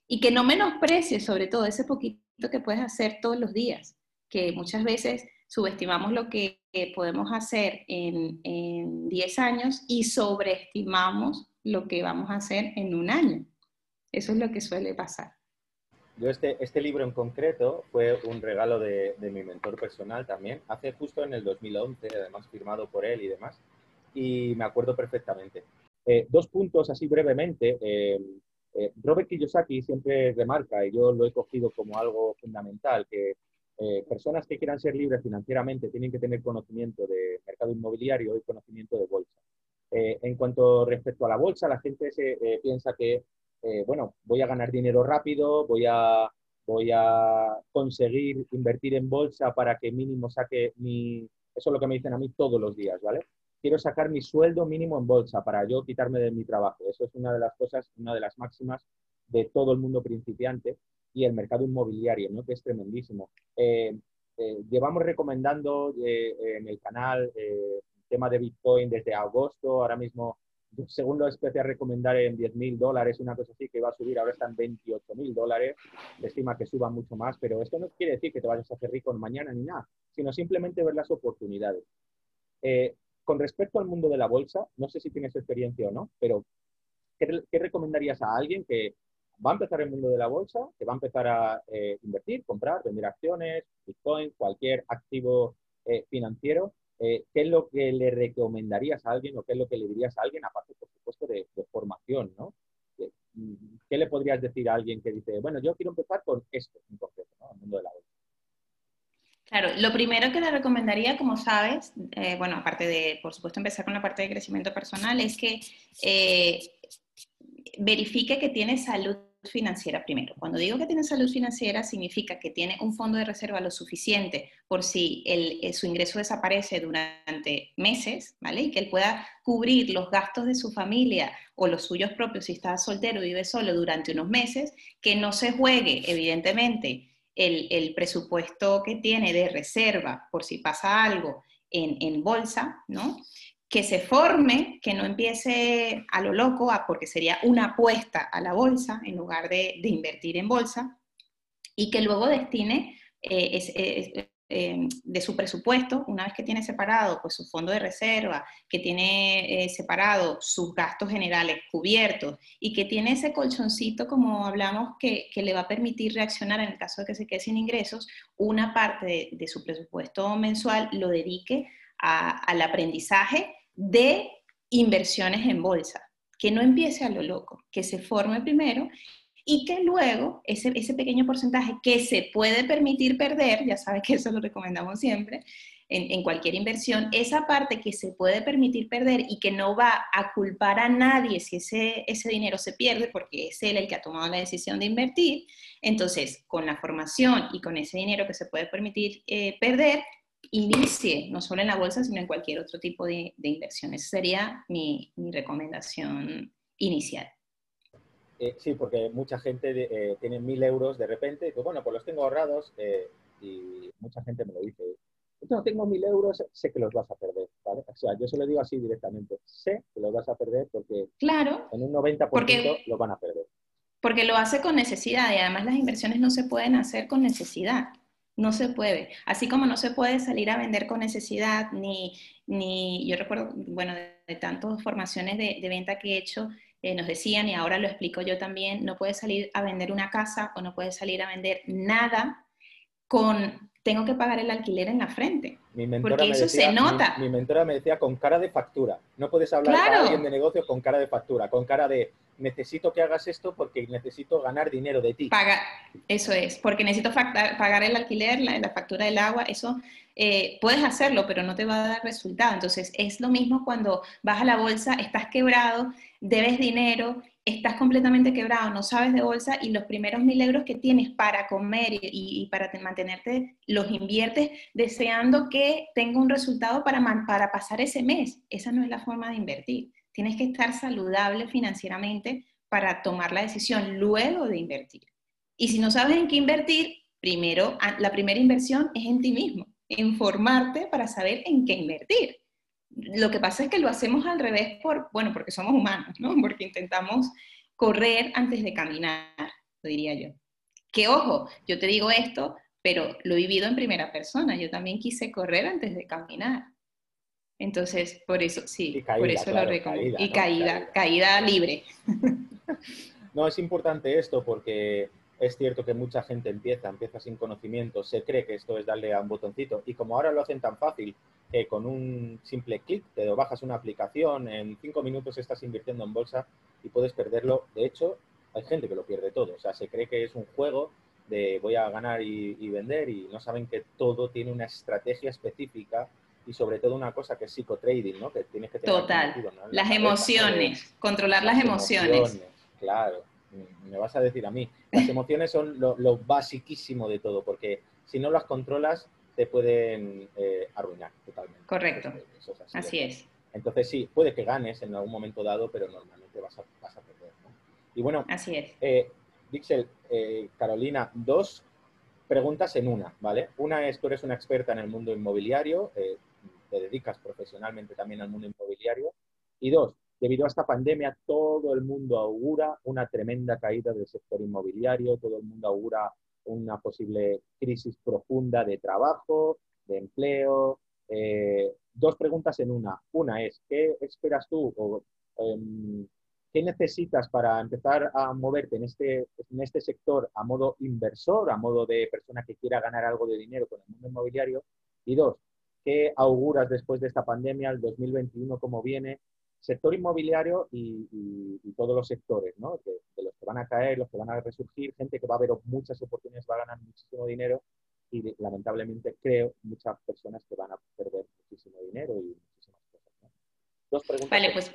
Y que no menosprecies sobre todo ese poquito que puedes hacer todos los días, que muchas veces subestimamos lo que podemos hacer en, en diez años y sobreestimamos lo que vamos a hacer en un año. Eso es lo que suele pasar. Yo este, este libro en concreto fue un regalo de, de mi mentor personal también, hace justo en el dos mil once, además firmado por él y demás, y me acuerdo perfectamente. Eh, dos puntos así brevemente. Eh, Eh, Robert Kiyosaki siempre remarca, y yo lo he cogido como algo fundamental, que eh, personas que quieran ser libres financieramente tienen que tener conocimiento de mercado inmobiliario y conocimiento de bolsa. Eh, en cuanto respecto a la bolsa, la gente se, eh, piensa que, eh, bueno, voy a ganar dinero rápido, voy a, voy a conseguir invertir en bolsa para que mínimo saque mi... Eso es lo que me dicen a mí todos los días, ¿vale? Quiero sacar mi sueldo mínimo en bolsa para yo quitarme de mi trabajo. Eso es una de las cosas, una de las máximas de todo el mundo principiante y el mercado inmobiliario, ¿no? Que es tremendísimo. Eh, eh, llevamos recomendando eh, en el canal eh, el tema de Bitcoin desde agosto. Ahora mismo, según lo empecé a recomendar en diez mil dólares, una cosa así que va a subir, ahora está en veintiocho mil dólares. Se estima que suba mucho más, pero esto no quiere decir que te vayas a hacer rico mañana ni nada, sino simplemente ver las oportunidades. Eh, Con respecto al mundo de la bolsa, no sé si tienes experiencia o no, pero ¿qué, qué recomendarías a alguien que va a empezar el mundo de la bolsa, que va a empezar a eh, invertir, comprar, vender acciones, Bitcoin, cualquier activo eh, financiero? Eh, ¿Qué es lo que le recomendarías a alguien o qué es lo que le dirías a alguien, aparte, por supuesto, de, de formación, ¿no? ¿Qué le podrías decir a alguien que dice, bueno, yo quiero empezar con esto en concreto, ¿no? El mundo de la bolsa. Claro, lo primero que le recomendaría, como sabes, eh, bueno, aparte de, por supuesto, empezar con la parte de crecimiento personal, es que eh, verifique que tiene salud financiera primero. Cuando digo que tiene salud financiera, significa que tiene un fondo de reserva lo suficiente por si el, su ingreso desaparece durante meses, ¿vale? Y que él pueda cubrir los gastos de su familia o los suyos propios si está soltero y vive solo durante unos meses, que no se juegue, evidentemente, El, el presupuesto que tiene de reserva por si pasa algo en, en bolsa, ¿no? Que se forme, que no empiece a lo loco, a, porque sería una apuesta a la bolsa en lugar de, de invertir en bolsa, y que luego destine eh, es, es, eh, de su presupuesto, una vez que tiene separado pues, su fondo de reserva, que tiene eh, separado sus gastos generales cubiertos y que tiene ese colchoncito, como hablamos, que, que le va a permitir reaccionar en el caso de que se quede sin ingresos, una parte de, de su presupuesto mensual lo dedique a, al aprendizaje de inversiones en bolsa. Que no empiece a lo loco, que se forme primero. Y que luego, ese, ese pequeño porcentaje que se puede permitir perder, ya sabes que eso lo recomendamos siempre, en, en cualquier inversión, esa parte que se puede permitir perder y que no va a culpar a nadie si ese, ese dinero se pierde, porque es él el que ha tomado la decisión de invertir, entonces, con la formación y con ese dinero que se puede permitir eh, perder, inicie, no solo en la bolsa, sino en cualquier otro tipo de, de inversión. Esa sería mi, mi recomendación inicial. Eh, sí, porque mucha gente de, eh, tiene mil euros de repente y dice, bueno, pues los tengo ahorrados eh, y mucha gente me lo dice. Yo no tengo mil euros, sé que los vas a perder, ¿vale? O sea, yo se lo digo así directamente, sé que los vas a perder porque claro, en un noventa por ciento porque, los van a perder. Porque lo hace con necesidad y además las inversiones no se pueden hacer con necesidad. No se puede. Así como no se puede salir a vender con necesidad, ni, ni yo recuerdo, bueno, de, de tantas formaciones de, de venta que he hecho, Eh, nos decían, y ahora lo explico yo también, no puedes salir a vender una casa o no puedes salir a vender nada con, tengo que pagar el alquiler en la frente. Mi mentora porque me eso decía, se nota. Mi, mi mentora me decía, con cara de factura. No puedes hablar claro. Con alguien de negocios con cara de factura, con cara de, necesito que hagas esto porque necesito ganar dinero de ti. Paga, eso es, porque necesito factar, pagar el alquiler, la, la factura del agua, eso... Eh, puedes hacerlo, pero no te va a dar resultado. Entonces, es lo mismo cuando vas a la bolsa, estás quebrado, debes dinero, estás completamente quebrado, no sabes de bolsa y los primeros mil euros que tienes para comer y, y para te, mantenerte, los inviertes deseando que tenga un resultado para, man, para pasar ese mes. Esa no es la forma de invertir. Tienes que estar saludable financieramente para tomar la decisión luego de invertir. Y si no sabes en qué invertir, primero, la primera inversión es en ti mismo, informarte para saber en qué invertir. Lo que pasa es que lo hacemos al revés por, bueno, porque somos humanos, ¿no? Porque intentamos correr antes de caminar, lo diría yo. Que ojo, yo te digo esto, pero lo he vivido en primera persona. Yo también quise correr antes de caminar. Entonces, por eso, sí, caída, por eso claro, lo recomiendo. Caída, y ¿no? caída, caída libre. No, es importante esto porque es cierto que mucha gente empieza, empieza sin conocimiento, se cree que esto es darle a un botoncito. Y como ahora lo hacen tan fácil, que con un simple clic te lo bajas una aplicación, en cinco minutos estás invirtiendo en bolsa y puedes perderlo. De hecho, hay gente que lo pierde todo. O sea, se cree que es un juego de voy a ganar y, y vender y no saben que todo tiene una estrategia específica y sobre todo una cosa que es psicotrading, ¿no? Que tienes que tener Total. Sentido, ¿no? Las, las emociones, cosas, controlar las, las emociones. emociones. Claro. Me vas a decir a mí. Las emociones son lo, lo basiquísimo de todo, porque si no las controlas, te pueden eh, arruinar totalmente. Correcto. Eso es así, así es. Entonces sí, puede que ganes en algún momento dado, pero normalmente vas a, vas a perder, ¿no? Y bueno, así es. Eh, Viccel, eh, Carolina, dos preguntas en una, ¿vale? Una es, tú eres una experta en el mundo inmobiliario, eh, te dedicas profesionalmente también al mundo inmobiliario. Y dos, debido a esta pandemia, todo el mundo augura una tremenda caída del sector inmobiliario, todo el mundo augura una posible crisis profunda de trabajo, de empleo. Eh, dos preguntas en una. Una es, ¿qué esperas tú o eh, qué necesitas para empezar a moverte en este, en este sector a modo inversor, a modo de persona que quiera ganar algo de dinero con el mundo inmobiliario? Y dos, ¿qué auguras después de esta pandemia, el dos mil veintiuno, cómo viene? Sector inmobiliario y, y, y todos los sectores, ¿no? De, de los que van a caer, los que van a resurgir, gente que va a ver muchas oportunidades, va a ganar muchísimo dinero y de, lamentablemente creo muchas personas que van a perder muchísimo dinero y muchísimas cosas, ¿no? Dos preguntas. Vale, pues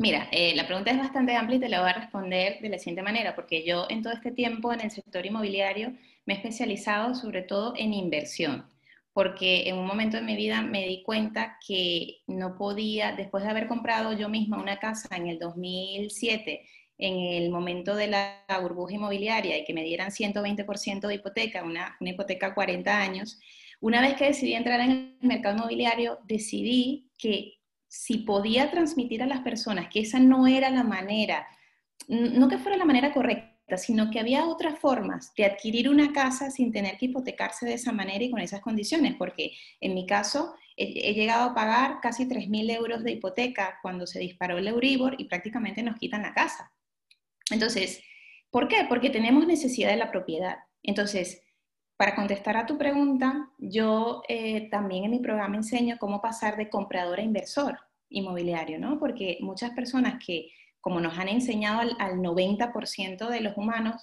mira, eh, la pregunta es bastante amplia y te la voy a responder de la siguiente manera, porque yo en todo este tiempo en el sector inmobiliario me he especializado sobre todo en inversión, porque en un momento de mi vida me di cuenta que no podía, después de haber comprado yo misma una casa en el dos mil siete, en el momento de la burbuja inmobiliaria y que me dieran ciento veinte por ciento de hipoteca, una, una hipoteca a cuarenta años, una vez que decidí entrar en el mercado inmobiliario, decidí que si podía transmitir a las personas que esa no era la manera, no que fuera la manera correcta, sino que había otras formas de adquirir una casa sin tener que hipotecarse de esa manera y con esas condiciones, porque en mi caso he, he llegado a pagar casi tres mil euros de hipoteca cuando se disparó el Euribor y prácticamente nos quitan la casa. Entonces, ¿por qué? Porque tenemos necesidad de la propiedad. Entonces, para contestar a tu pregunta, yo eh, también en mi programa enseño cómo pasar de comprador a inversor inmobiliario, ¿no? Porque muchas personas que, como nos han enseñado al, al noventa por ciento de los humanos,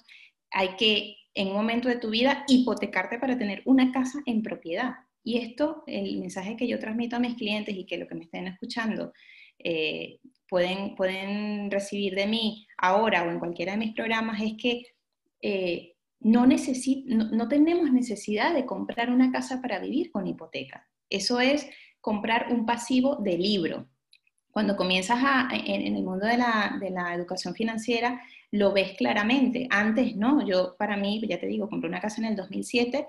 hay que, en un momento de tu vida, hipotecarte para tener una casa en propiedad. Y esto, el mensaje que yo transmito a mis clientes y que lo que me estén escuchando eh, pueden, pueden recibir de mí ahora o en cualquiera de mis programas, es que eh, no, necesi- no, no tenemos necesidad de comprar una casa para vivir con hipoteca. Eso es comprar un pasivo de libro. Cuando comienzas a, en, en el mundo de la, de la educación financiera, lo ves claramente. Antes no, yo para mí, ya te digo, compré una casa en el dos mil siete,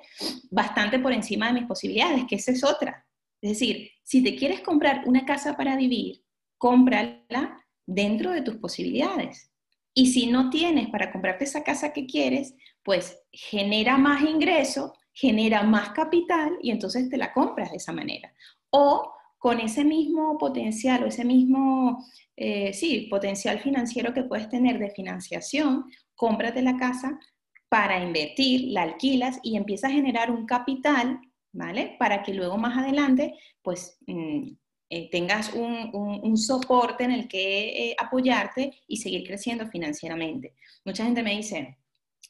bastante por encima de mis posibilidades, que esa es otra. Es decir, si te quieres comprar una casa para vivir, cómprala dentro de tus posibilidades. Y si no tienes para comprarte esa casa que quieres, pues genera más ingreso, genera más capital y entonces te la compras de esa manera. O con ese mismo potencial o ese mismo eh, sí, potencial financiero que puedes tener de financiación, cómprate la casa para invertir, la alquilas y empiezas a generar un capital, ¿vale? Para que luego más adelante pues, mmm, eh, tengas un, un, un soporte en el que eh, apoyarte y seguir creciendo financieramente. Mucha gente me dice,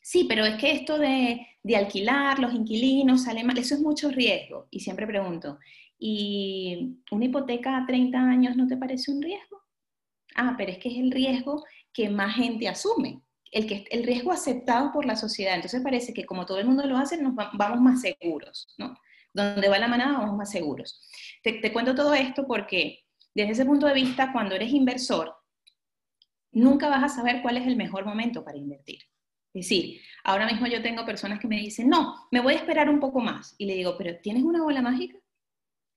sí, pero es que esto de, de alquilar, los inquilinos, sale mal, eso es mucho riesgo. Y siempre pregunto, ¿y una hipoteca a treinta años no te parece un riesgo? Ah, pero es que es el riesgo que más gente asume, el, que, el riesgo aceptado por la sociedad. Entonces parece que como todo el mundo lo hace, nos va, vamos más seguros, ¿no? Donde va la manada, vamos más seguros. Te, te cuento todo esto porque desde ese punto de vista, cuando eres inversor, nunca vas a saber cuál es el mejor momento para invertir. Es decir, ahora mismo yo tengo personas que me dicen, no, me voy a esperar un poco más. Y le digo, pero ¿tienes una bola mágica?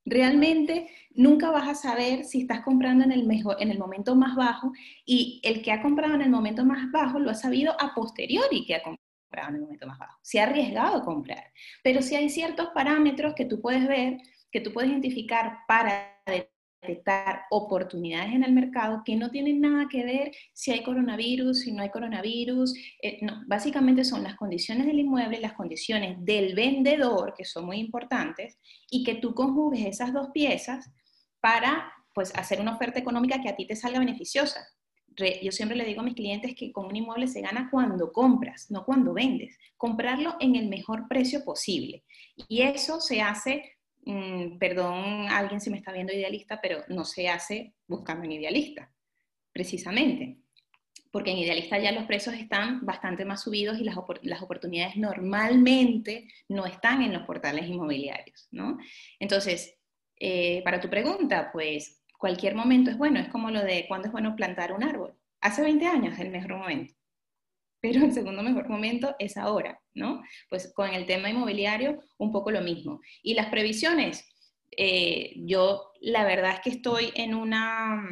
Realmente nunca vas a saber si estás comprando en el, mejor, en el momento más bajo, y el que ha comprado en el momento más bajo lo ha sabido a posteriori que ha comprado en el momento más bajo. Se ha arriesgado a comprar. Pero sí hay ciertos parámetros que tú puedes ver, que tú puedes identificar para detectar oportunidades en el mercado que no tienen nada que ver si hay coronavirus, si no hay coronavirus. Eh, no, básicamente son las condiciones del inmueble, las condiciones del vendedor, que son muy importantes, y que tú conjugues esas dos piezas para, pues, hacer una oferta económica que a ti te salga beneficiosa. Re, yo siempre le digo a mis clientes que con un inmueble se gana cuando compras, no cuando vendes. Comprarlo en el mejor precio posible. Y eso se hace... perdón, alguien se me está viendo idealista, pero no se hace buscando en idealista, precisamente. Porque en idealista ya los precios están bastante más subidos y las, opor- las oportunidades normalmente no están en los portales inmobiliarios, ¿no? Entonces, eh, para tu pregunta, pues cualquier momento es bueno. Es como lo de cuándo es bueno plantar un árbol. Hace veinte años es el mejor momento. Pero el segundo mejor momento es ahora, ¿no? Pues con el tema inmobiliario, un poco lo mismo. Y las previsiones, eh, yo la verdad es que estoy en una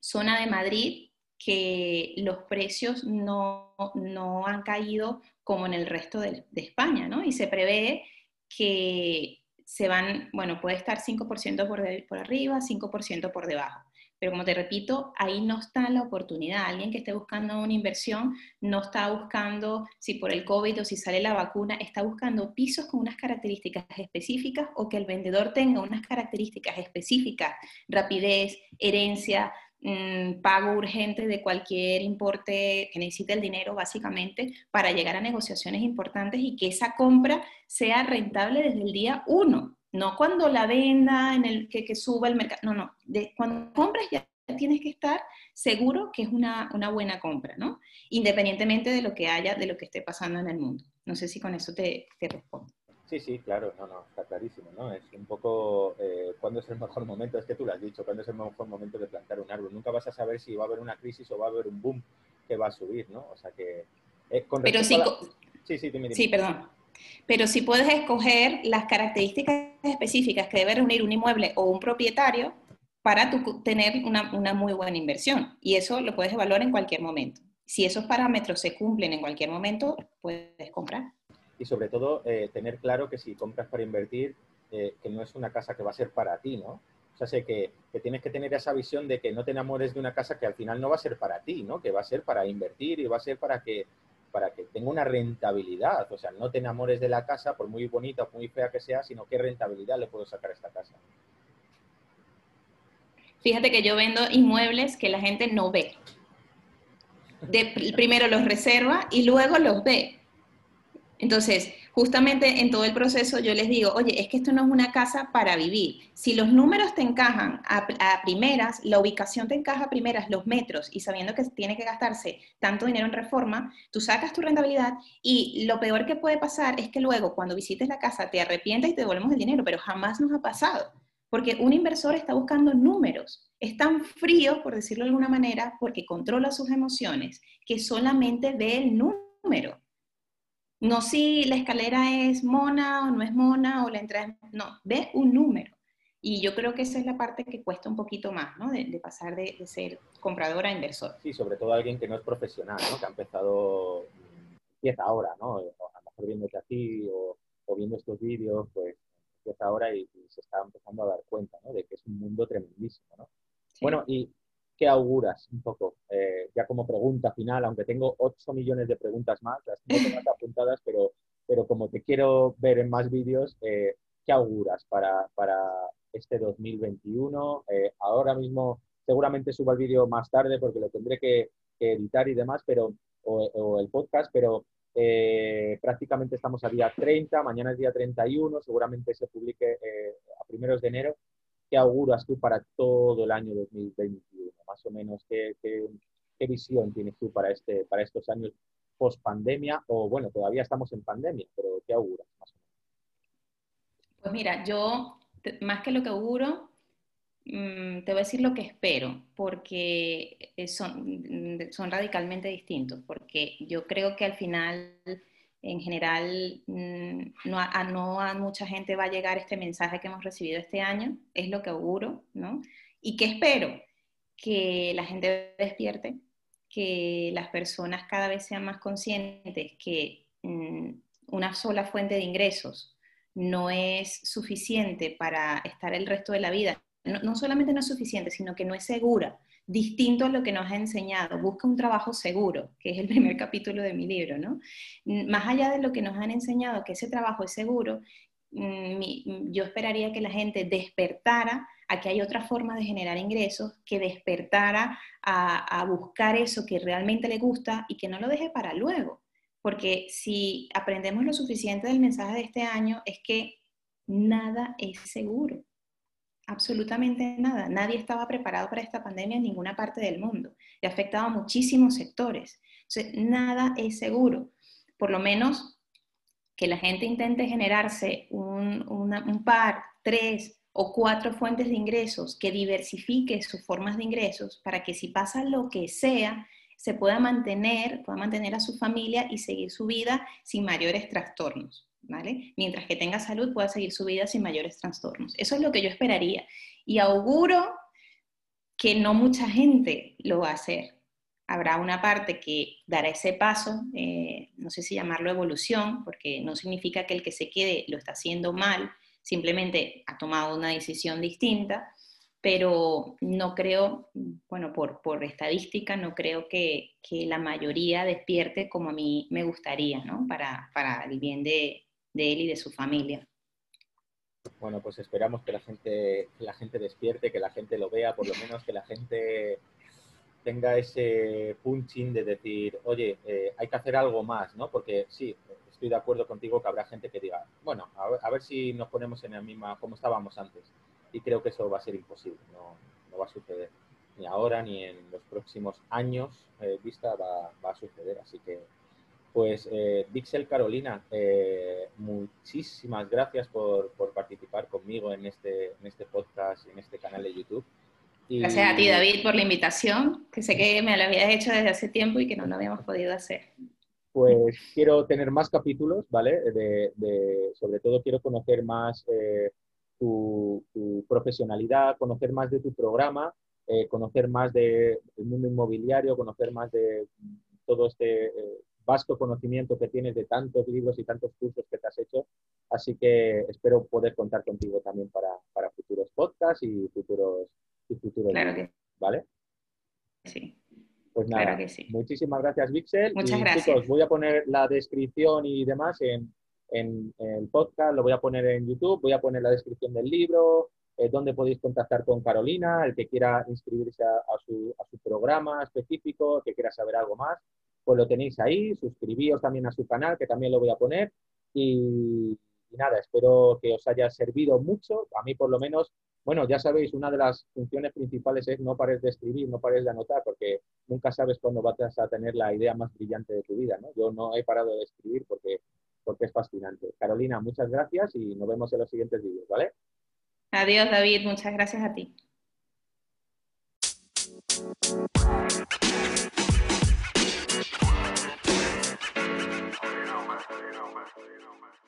zona de Madrid que los precios no, no han caído como en el resto de, de España, ¿no? Y se prevé que se van, bueno, puede estar cinco por ciento por, de, por arriba, cinco por ciento por debajo. Pero como te repito, ahí no está la oportunidad. Alguien que esté buscando una inversión no está buscando si por el COVID o si sale la vacuna, está buscando pisos con unas características específicas o que el vendedor tenga unas características específicas, rapidez, herencia, mmm, pago urgente de cualquier importe que necesite el dinero básicamente para llegar a negociaciones importantes y que esa compra sea rentable desde el día uno. No cuando la venda, en el que, que suba el mercado, no, no. De, cuando compras ya tienes que estar seguro que es una, una buena compra, ¿no? Independientemente de lo que haya, de lo que esté pasando en el mundo. No sé si con eso te, te respondo. Sí, sí, claro, no, no, está clarísimo, ¿no? Es un poco, eh, ¿cuándo es el mejor momento? Es que tú lo has dicho, ¿cuándo es el mejor momento de plantar un árbol? Nunca vas a saber si va a haber una crisis o va a haber un boom que va a subir, ¿no? O sea que... Eh, con Pero sí, si la... sí, sí, dime, dime. Sí, perdón. Pero si puedes escoger las características específicas que debe reunir un inmueble o un propietario para tu, tener una, una muy buena inversión. Y eso lo puedes evaluar en cualquier momento. Si esos parámetros se cumplen en cualquier momento, puedes comprar. Y sobre todo, eh, tener claro que si compras para invertir, eh, que no es una casa que va a ser para ti, ¿no? O sea, sé que, que tienes que tener esa visión de que no te enamores de una casa que al final no va a ser para ti, ¿no? Que va a ser para invertir y va a ser para que... para que tenga una rentabilidad. O sea, no te enamores de la casa, por muy bonita o muy fea que sea, sino qué rentabilidad le puedo sacar a esta casa. Fíjate que yo vendo inmuebles que la gente no ve. De, primero los reserva y luego los ve. Entonces, justamente en todo el proceso yo les digo, oye, es que esto no es una casa para vivir. Si los números te encajan a, a primeras, la ubicación te encaja a primeras, los metros, y sabiendo que tiene que gastarse tanto dinero en reforma, tú sacas tu rentabilidad y lo peor que puede pasar es que luego cuando visites la casa te arrepientas y te devolvemos el dinero, pero jamás nos ha pasado. Porque un inversor está buscando números. Es tan frío, por decirlo de alguna manera, porque controla sus emociones, que solamente ve el número. No si la escalera es mona o no es mona, o la entrada es... No, ve un número. Y yo creo que esa es la parte que cuesta un poquito más, ¿no? De, de pasar de, de ser comprador a inversor. Sí, sobre todo alguien que no es profesional, ¿no? Que ha empezado, empieza ahora, ¿no? A lo mejor viéndote a ti o, o viendo estos vídeos, pues empieza ahora y, y se está empezando a dar cuenta, ¿no? De que es un mundo tremendísimo, ¿no? Sí. Bueno, y... ¿qué auguras un poco? Eh, ya como pregunta final, aunque tengo ocho millones de preguntas más, las tengo todas apuntadas, pero, pero como te quiero ver en más vídeos, eh, ¿qué auguras para, para este dos mil veintiuno? Eh, ahora mismo seguramente suba el vídeo más tarde porque lo tendré que, que editar y demás, pero, o, o el podcast, pero eh, prácticamente estamos a día treinta, mañana es día treinta y uno, seguramente se publique eh, a primeros de enero. ¿Qué auguras tú para todo el año dos mil veintiuno? Más o menos, ¿qué, qué, ¿Qué visión tienes tú para, este, para estos años post-pandemia? O bueno, todavía estamos en pandemia, pero ¿qué auguras más o menos? Pues mira, yo, más que lo que auguro, te voy a decir lo que espero, porque son, son radicalmente distintos, porque yo creo que al final, en general, no a, no a mucha gente va a llegar este mensaje que hemos recibido este año, es lo que auguro, ¿no? ¿Y qué espero? Que la gente despierte, que las personas cada vez sean más conscientes que mmm, una sola fuente de ingresos no es suficiente para estar el resto de la vida. No, no solamente no es suficiente, sino que no es segura. Distinto a lo que nos ha enseñado. Busca un trabajo seguro, que es el primer capítulo de mi libro, ¿no? Más allá de lo que nos han enseñado, que ese trabajo es seguro, mmm, yo esperaría que la gente despertara a que hay otra forma de generar ingresos, que despertara a, a buscar eso que realmente le gusta y que no lo deje para luego. Porque si aprendemos lo suficiente del mensaje de este año, es que nada es seguro, absolutamente nada. Nadie estaba preparado para esta pandemia en ninguna parte del mundo. Y ha afectado a muchísimos sectores. Entonces, nada es seguro. Por lo menos que la gente intente generarse un, una, un par, tres o cuatro fuentes de ingresos, que diversifique sus formas de ingresos para que si pasa lo que sea, se pueda mantener, pueda mantener a su familia y seguir su vida sin mayores trastornos, ¿vale? Mientras que tenga salud, pueda seguir su vida sin mayores trastornos. Eso es lo que yo esperaría. Y auguro que no mucha gente lo va a hacer. Habrá una parte que dará ese paso, eh, no sé si llamarlo evolución, porque no significa que el que se quede lo está haciendo mal, simplemente ha tomado una decisión distinta, pero no creo, bueno, por, por estadística, no creo que, que la mayoría despierte como a mí me gustaría, ¿no? Para, para el bien de, de él y de su familia. Bueno, pues esperamos que la gente, que la gente despierte, que la gente lo vea, por lo menos que la gente tenga ese punching de decir, oye, eh, hay que hacer algo más, ¿no? Porque sí, estoy de acuerdo contigo que habrá gente que diga, bueno, a ver, a ver si nos ponemos en la misma, como estábamos antes. Y creo que eso va a ser imposible, no, no va a suceder. Ni ahora, ni en los próximos años eh, vista va, va a suceder. Así que, pues, eh, Viccel Carolina, eh, muchísimas gracias por, por participar conmigo en este, en este podcast, en este canal de YouTube. Y... Gracias a ti, David, por la invitación, que sé que me la habías hecho desde hace tiempo y que no lo habíamos podido hacer. Pues quiero tener más capítulos, ¿vale? De, de, sobre todo quiero conocer más eh, tu, tu profesionalidad, conocer más de tu programa, eh, conocer más del mundo inmobiliario, conocer más de todo este eh, vasto conocimiento que tienes de tantos libros y tantos cursos que te has hecho. Así que espero poder contar contigo también para, para futuros podcasts y futuros, y futuros claro libros, que... ¿vale? Sí. Pues nada, claro que sí. Muchísimas gracias, Viccel. Muchas y, gracias. Chicos, voy a poner la descripción y demás en, en, en el podcast, lo voy a poner en YouTube, voy a poner la descripción del libro, eh, donde podéis contactar con Carolina, el que quiera inscribirse a, a, su, a su programa específico, el que quiera saber algo más, pues lo tenéis ahí, suscribíos también a su canal, que también lo voy a poner, y, y nada, espero que os haya servido mucho, a mí por lo menos. Bueno, ya sabéis, una de las funciones principales es no pares de escribir, no pares de anotar, porque nunca sabes cuándo vas a tener la idea más brillante de tu vida, ¿no? Yo no he parado de escribir porque, porque es fascinante. Carolina, muchas gracias y nos vemos en los siguientes vídeos, ¿vale? Adiós, David. Muchas gracias a ti.